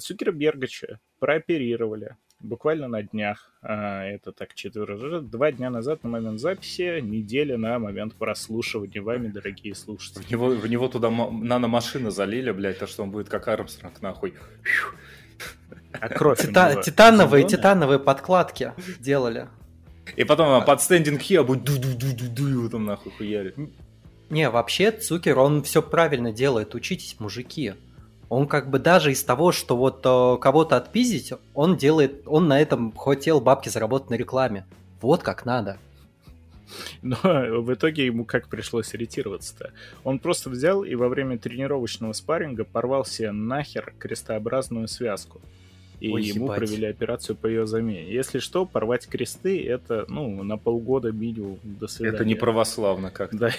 Цукербергача прооперировали. Буквально на днях, это так 2 дня назад на момент записи, неделя на момент прослушивания вами, дорогие слушатели. В него туда наномашины залили, блядь, так что он будет как Армстронг, нахуй. А кровь титановые подкладки делали. И потом под стендинг хиа будет ду-ду-ду-ду-ду, его там нахуй хуяли. Не, вообще Цукер, он все правильно делает, учитесь, мужики. Он как бы даже из того, что вот кого-то отпиздить, он на этом хотел бабки заработать на рекламе. Вот как надо. Но в итоге ему как пришлось ретироваться-то? Он просто взял и во время тренировочного спарринга порвал себе нахер крестообразную связку. И ему провели операцию по ее замене. Если что, порвать кресты — это, на полгода минимум, до свидания. Это не православно как-то. Да.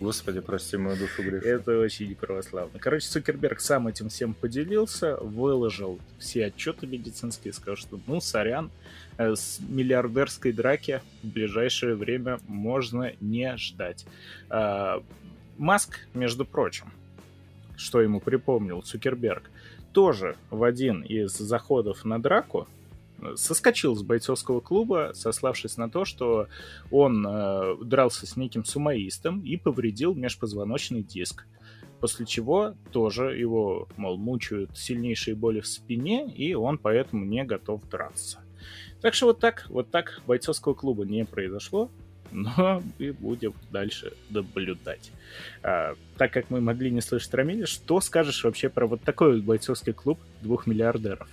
Господи, прости мою душу грех. Это очень неправославно. Короче, Цукерберг сам этим всем поделился, выложил все отчеты медицинские, сказал, что, сорян, с миллиардерской драки в ближайшее время можно не ждать. Маск, между прочим, что ему припомнил Цукерберг, тоже в один из заходов на драку соскочил с бойцовского клуба, сославшись на то, что он дрался с неким сумоистом и повредил межпозвоночный диск. После чего тоже его, мол, мучают сильнейшие боли в спине, и он поэтому не готов драться. Так что вот так бойцовского клуба не произошло, но мы будем дальше наблюдать. Так как мы могли не слышать Рамиля, что скажешь вообще про вот такой вот бойцовский клуб 2 миллиардеров?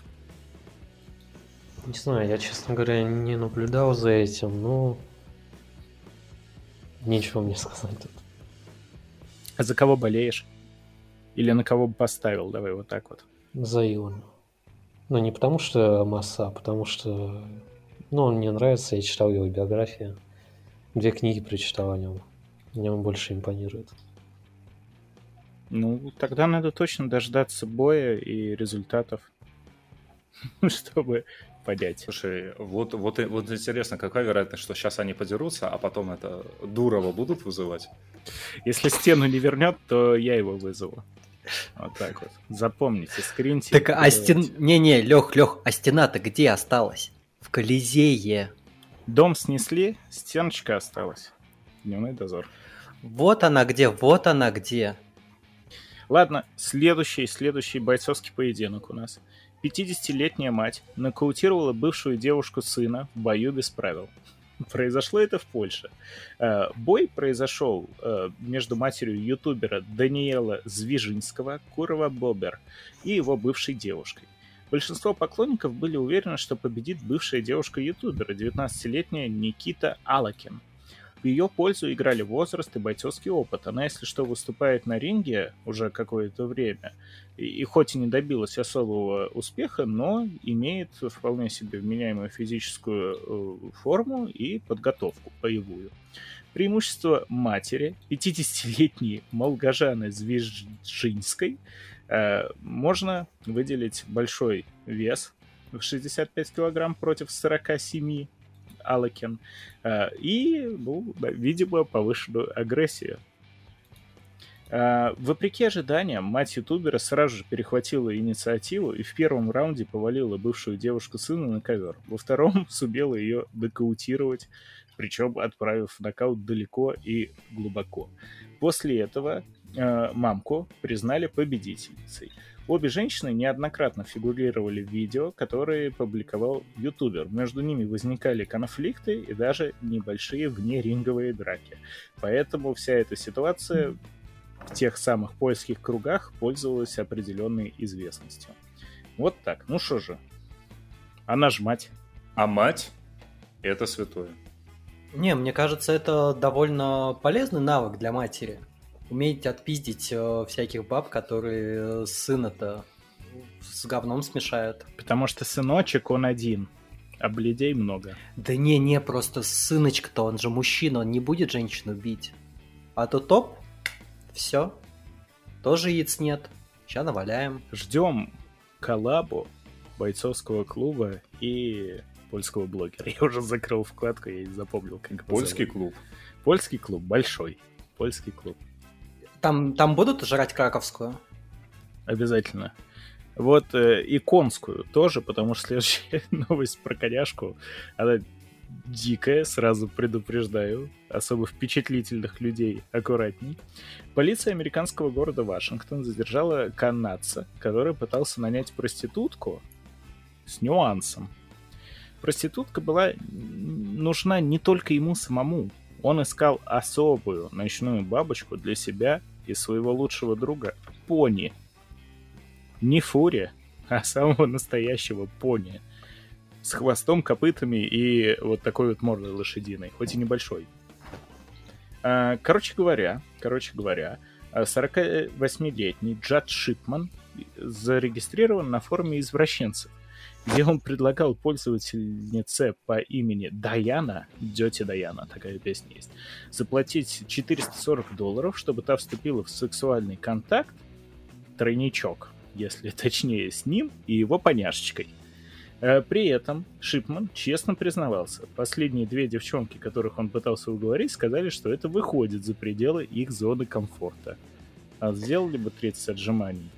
Не знаю, я, честно говоря, не наблюдал за этим, но нечего мне сказать тут. А за кого болеешь? Или на кого бы поставил? Давай вот так вот. За Илона. Ну, не потому что масса, а потому что... он мне нравится, я читал его биографию. 2 книги прочитал о нем. Мне он больше импонирует. Тогда надо точно дождаться боя и результатов, чтобы... подять. Слушай, вот интересно, какая вероятность, что сейчас они подерутся, а потом это Дурова будут вызывать? Если стену не вернет, то я его вызову. Вот так вот. Запомните, скриньте. Так, а стена... Не, Лёх, а стена-то где осталась? В Колизее. Дом снесли, стеночка осталась. Дневной дозор. Вот она где. Ладно, следующий бойцовский поединок у нас. 50-летняя мать нокаутировала бывшую девушку сына в бою без правил. Произошло это в Польше. Бой произошел между матерью ютубера Даниэла Звижинского, Курова Бобер, и его бывшей девушкой. Большинство поклонников были уверены, что победит бывшая девушка ютубера, 19-летняя Никита Алакин. В ее пользу играли возраст и бойцовский опыт. Она, если что, выступает на ринге уже какое-то время, и хоть и не добилась особого успеха, но имеет вполне себе вменяемую физическую форму и подготовку боевую. Преимущество матери, 50-летней Малгожаны Звижинской, можно выделить большой вес в 65 килограмм против 47 Алакин и, видимо, повышенную агрессию. Вопреки ожиданиям, мать ютубера сразу же перехватила инициативу и в первом раунде повалила бывшую девушку сына на ковер. Во втором сумела ее нокаутировать, причем отправив нокаут далеко и глубоко. После этого мамку признали победительницей. Обе женщины неоднократно фигурировали в видео, которые публиковал ютубер. Между ними возникали конфликты и даже небольшие внеринговые драки. Поэтому вся эта ситуация в тех самых польских кругах пользовалась определенной известностью. Вот так. Ну что же, она ж мать. А мать – это святое. Не, мне кажется, это довольно полезный навык для матери. Уметь отпиздить всяких баб, которые сына-то с говном смешают. Потому что сыночек, он один, а блядей много. Да не, просто сыночка-то, он же мужчина, он не будет женщину бить. А то топ, все, тоже яиц нет, ща наваляем. Ждем коллабу бойцовского клуба и польского блогера. Я уже закрыл вкладку, я не запомнил, как польский клуб. Польский клуб, большой польский клуб. Там будут жрать краковскую? Обязательно. Вот и конскую тоже, потому что следующая новость про коняшку, она дикая, сразу предупреждаю. Особо впечатлительных людей аккуратней. Полиция американского города Вашингтон задержала канадца, который пытался нанять проститутку с нюансом. Проститутка была нужна не только ему самому. Он искал особую ночную бабочку для себя и своего лучшего друга пони. Не фури, а самого настоящего пони. С хвостом, копытами и вот такой вот мордой лошадиной, хоть и небольшой. Короче говоря, 48-летний Джад Шипман зарегистрирован на форуме извращенцев, где он предлагал пользовательнице по имени Даяна, Дети Даяна, такая песня есть, заплатить $440, чтобы та вступила в сексуальный контакт, тройничок, если точнее, с ним и его поняшечкой. При этом Шипман честно признавался, последние две девчонки, которых он пытался уговорить, сказали, что это выходит за пределы их зоны комфорта. А сделали бы 30 отжиманий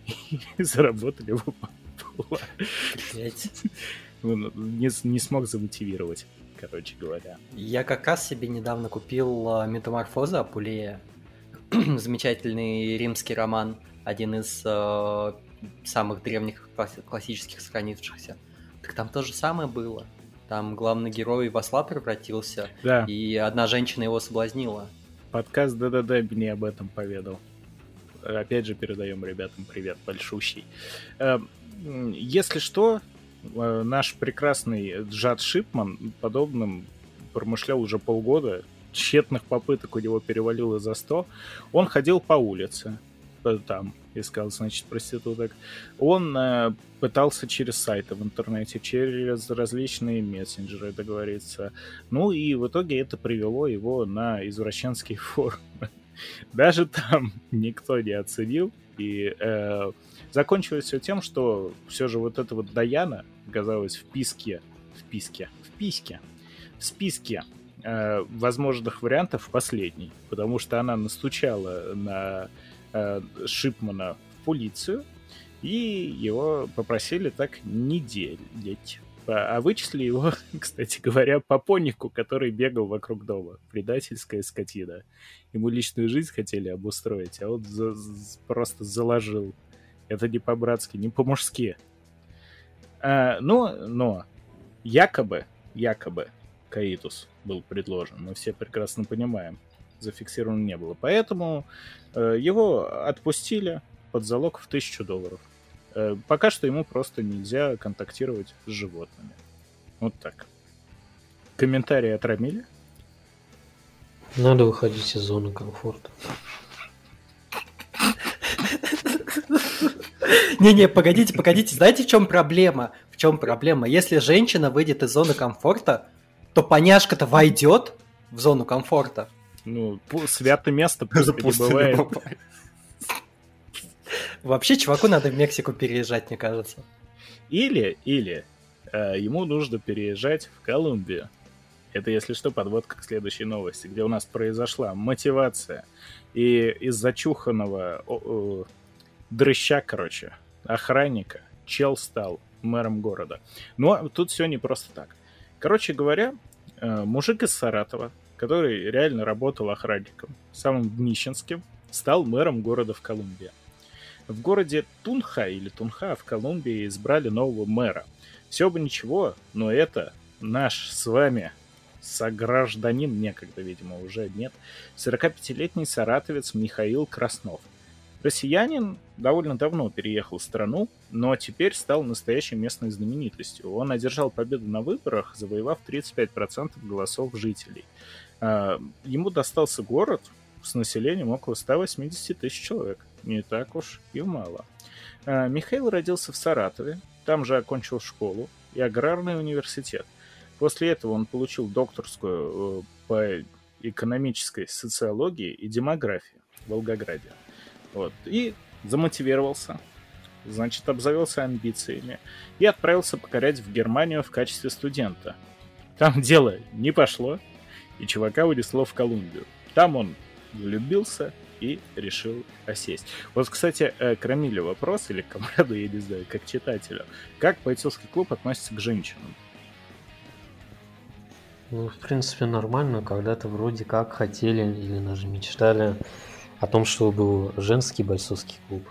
и заработали бы по не смог замотивировать, короче говоря. Я как раз себе недавно купил «Метаморфозы» Апулея. Замечательный римский роман. Один из самых древних классических сохранившихся. Так там то же самое было. Там главный герой в осла превратился, да. И одна женщина его соблазнила. Подкаст «Да-да-да» мне об этом поведал. Опять же, передаем ребятам привет большущий. Если что, наш прекрасный Джад Шипман подобным промышлял уже полгода. Тщетных попыток у него перевалило за 100. Он ходил по улице. Там искал, значит, проституток. Он пытался через сайты в интернете, через различные мессенджеры договориться. Ну и в итоге это привело его на извращенские форумы. Даже там никто не оценил. И закончилось все тем, что все же вот эта вот Даяна оказалась в списке возможных вариантов последней. Потому что она настучала на Шипмана в полицию, и его попросили так не делить. А вычислили его, кстати говоря, по понику, который бегал вокруг дома. Предательская скотина. Ему личную жизнь хотели обустроить, а он просто заложил. Это не по-братски, не по-мужски. Но якобы коитус был предложен, мы все прекрасно понимаем, зафиксировано не было. Поэтому его отпустили под залог в $1000. Пока что ему просто нельзя контактировать с животными. Вот так. Комментарии отрамили? Надо выходить из зоны комфорта. Не-не, погодите. Знаете, в чем проблема? В чем проблема? Если женщина выйдет из зоны комфорта, то поняшка-то войдет в зону комфорта. Ну, святое место просто не бывает. Вообще, чуваку надо в Мексику переезжать, мне кажется. Или ему нужно переезжать в Колумбию. Это, если что, подводка к следующей новости, где у нас произошла мотивация. И из зачуханного дрыща, короче, охранника, чел стал мэром города. Но тут все не просто так. Короче говоря, мужик из Саратова, который реально работал охранником, самым днищенским, стал мэром города в Колумбии. В городе Тунха в Колумбии избрали нового мэра. Все бы ничего, но это наш с вами согражданин, некогда, видимо, уже нет, 45-летний саратовец Михаил Краснов. Россиянин довольно давно переехал в страну, но теперь стал настоящей местной знаменитостью. Он одержал победу на выборах, завоевав 35% голосов жителей. Ему достался город с населением около 180 тысяч человек. Не так уж и мало. Михаил родился в Саратове, там же окончил школу и аграрный университет. После этого он получил докторскую по экономической социологии и демографии в Волгограде. Вот. И замотивировался, значит, обзавелся амбициями и отправился покорять в Германию в качестве студента. Там дело не пошло, и чувака унесло в Колумбию. Там он влюбился и решил осесть. Вот, кстати, к Рамилю вопрос, или к комраду, я не знаю, как читателю. Как бойцовский клуб относится к женщинам? Ну, в принципе, нормально. Когда-то вроде как хотели или даже мечтали о том, что был женский бойцовский клуб.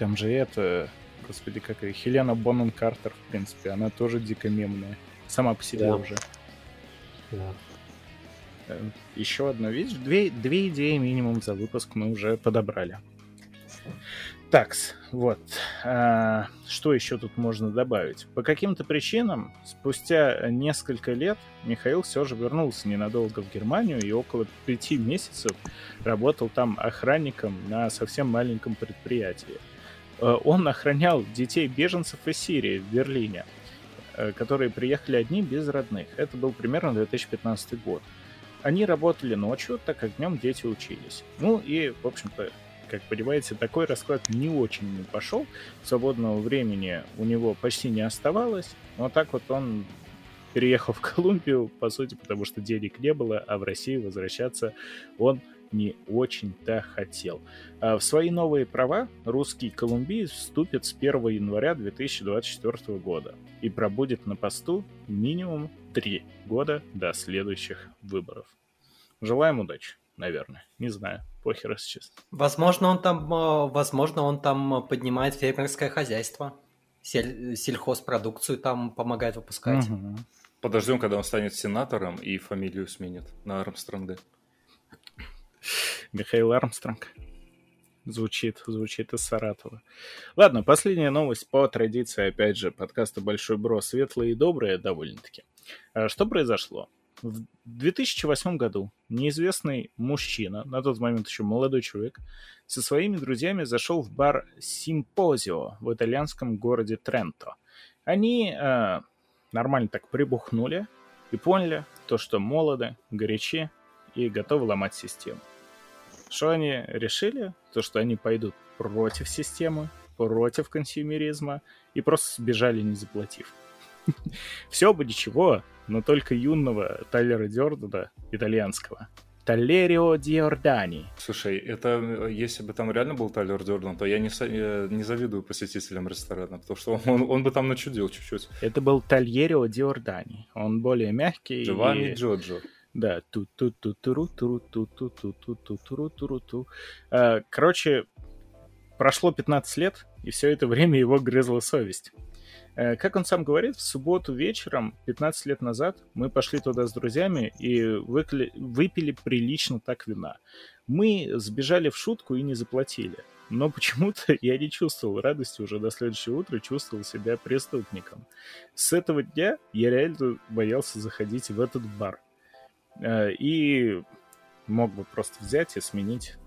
Там же господи, как Хелена Бонем Картер, в принципе, она тоже дико мемная. Сама по себе да. Уже. Да. Еще одна, видишь, две идеи минимум за выпуск мы уже подобрали. Такс, вот. Что еще тут можно добавить? По каким-то причинам, спустя несколько лет, Михаил все же вернулся ненадолго в Германию и около 5 месяцев работал там охранником на совсем маленьком предприятии. Он охранял детей-беженцев из Сирии в Берлине, которые приехали одни без родных. Это был примерно 2015 год. Они работали ночью, так как днем дети учились. Ну и, в общем-то, как понимаете, такой расклад не очень не пошел. Свободного времени у него почти не оставалось. Но так вот он переехал в Колумбию, по сути, потому что денег не было, а в Россию возвращаться он не очень-то хотел. В свои новые права русский колумбиец вступит с 1 января 2024 года и пробудет на посту минимум 3 года до следующих выборов. Желаем удачи, наверное. Не знаю, похер, если честно. Возможно, он там поднимает фермерское хозяйство, сельхозпродукцию там помогает выпускать. Угу. Подождем, когда он станет сенатором и фамилию сменит на Армстронга. Михаил Армстронг. Звучит из Саратова. Ладно, последняя новость по традиции, опять же, подкаста «Большой Бро», светлые и добрые довольно-таки. Что произошло? В 2008 году неизвестный мужчина, на тот момент еще молодой человек, со своими друзьями зашел в бар «Симпозио» в итальянском городе Тренто. Они нормально так прибухнули и поняли то, что молоды, горячи и готовы ломать систему. Что они решили? То, что они пойдут против системы, против консюмеризма и просто сбежали, не заплатив. Все бы ничего, но только юного Тайлера Дёрдена, итальянского. Талерио Диордани. Слушай, это если бы там реально был Тайлер Дёрден, то я не завидую посетителям ресторана, потому что он бы там начудил чуть-чуть. Это был Тальерио Диордани. Он более мягкий. Джованни Джоджо. Да, ту-ту-ту-ту-ру-ту-ру-ту-ту-ту-ру-ту-ру-ту-ру-ту. Короче, прошло 15 лет, и все это время его грызла совесть. Как он сам говорит, в субботу вечером, 15 лет назад, мы пошли туда с друзьями и выпили прилично так вина. Мы сбежали в шутку и не заплатили. Но почему-то я не чувствовал радости уже до следующего утра, чувствовал себя преступником. С этого дня я реально боялся заходить в этот бар. И мог бы просто взять и сменить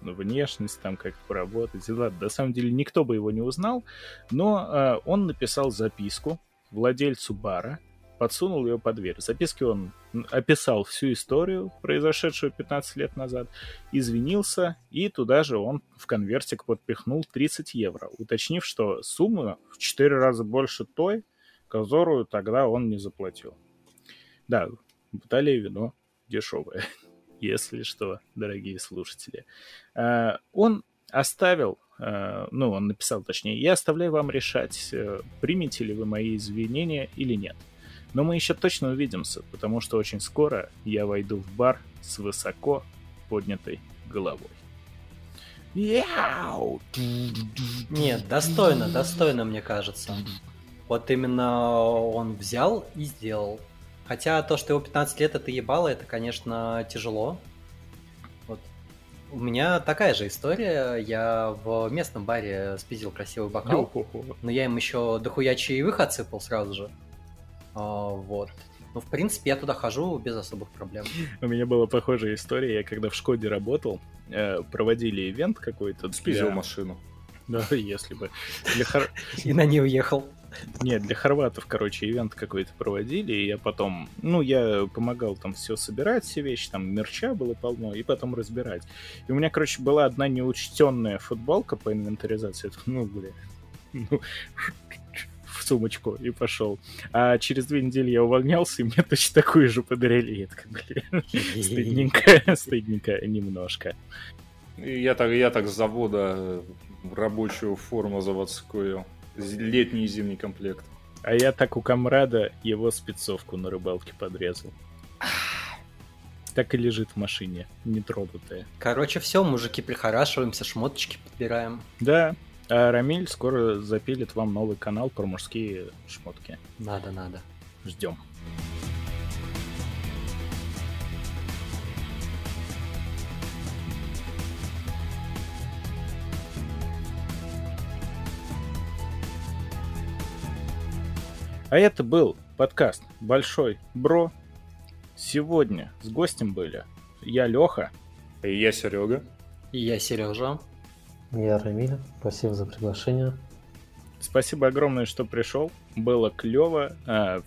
внешность, там как-то поработать. И ладно, на самом деле никто бы его не узнал, но он написал записку владельцу бара, подсунул ее под дверь. В записке он описал всю историю, произошедшую 15 лет назад, извинился, и туда же он в конвертик подпихнул 30 евро, уточнив, что сумма в 4 раза больше той, которую тогда он не заплатил. Да, в Италии вино дешевое, если что, дорогие слушатели. Он оставил, ну, он написал, точнее, я оставляю вам решать, примете ли вы мои извинения или нет. Но мы еще точно увидимся, потому что очень скоро я войду в бар с высоко поднятой головой. Нет, достойно, мне кажется. Вот именно он взял и сделал. Хотя то, что его 15 лет это ебало, это, конечно, тяжело. Вот. У меня такая же история. Я в местном баре спиздил красивый бокал, но я им еще дохуя чаевых отсыпал сразу же. Вот. Ну, в принципе, я туда хожу без особых проблем. У меня была похожая история. Я когда в Шкоде работал, проводили ивент какой-то. Спиздил машину. Да, если бы. И на ней уехал. Нет, для хорватов, короче, ивент какой-то проводили, и я потом... Ну, я помогал там все собирать, все вещи, там мерча было полно, и потом разбирать. И у меня, короче, была одна неучтенная футболка по инвентаризации. Ну, блин, ну... в сумочку и пошел. А через 2 недели я увольнялся, и мне точно такую же подарили. И я такой, блин, стыдненько немножко. Я так с завода рабочую форму заводскую, летний и зимний комплект. А я так у комрада его спецовку на рыбалке подрезал. Так и лежит в машине, нетронутая. Короче, все, мужики, прихорашиваемся, шмоточки подбираем. Да. А Рамиль скоро запилит вам новый канал про мужские шмотки. Надо. Ждем. А это был подкаст «Большой Бро». Сегодня с гостем были я, Леха. И я, Серега. И я, Сережа. Я Рамиль, спасибо за приглашение. Спасибо огромное, что пришел. Было клево.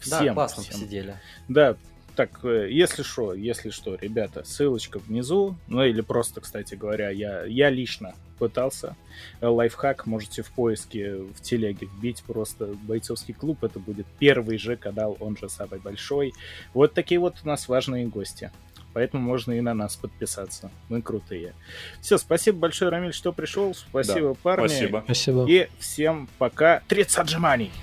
Всем. Да, классно посидели. Да, так, если что, ребята, ссылочка внизу. Ну или просто, кстати говоря, я лично пытался. Лайфхак можете в поиске в телеге вбить просто «Бойцовский клуб». Это будет первый же канал, он же самый большой. Вот такие вот у нас важные гости. Поэтому можно и на нас подписаться. Мы крутые. Все, спасибо большое, Рамиль, что пришел. Спасибо, да, парни. Спасибо. И всем пока. 30 отжиманий.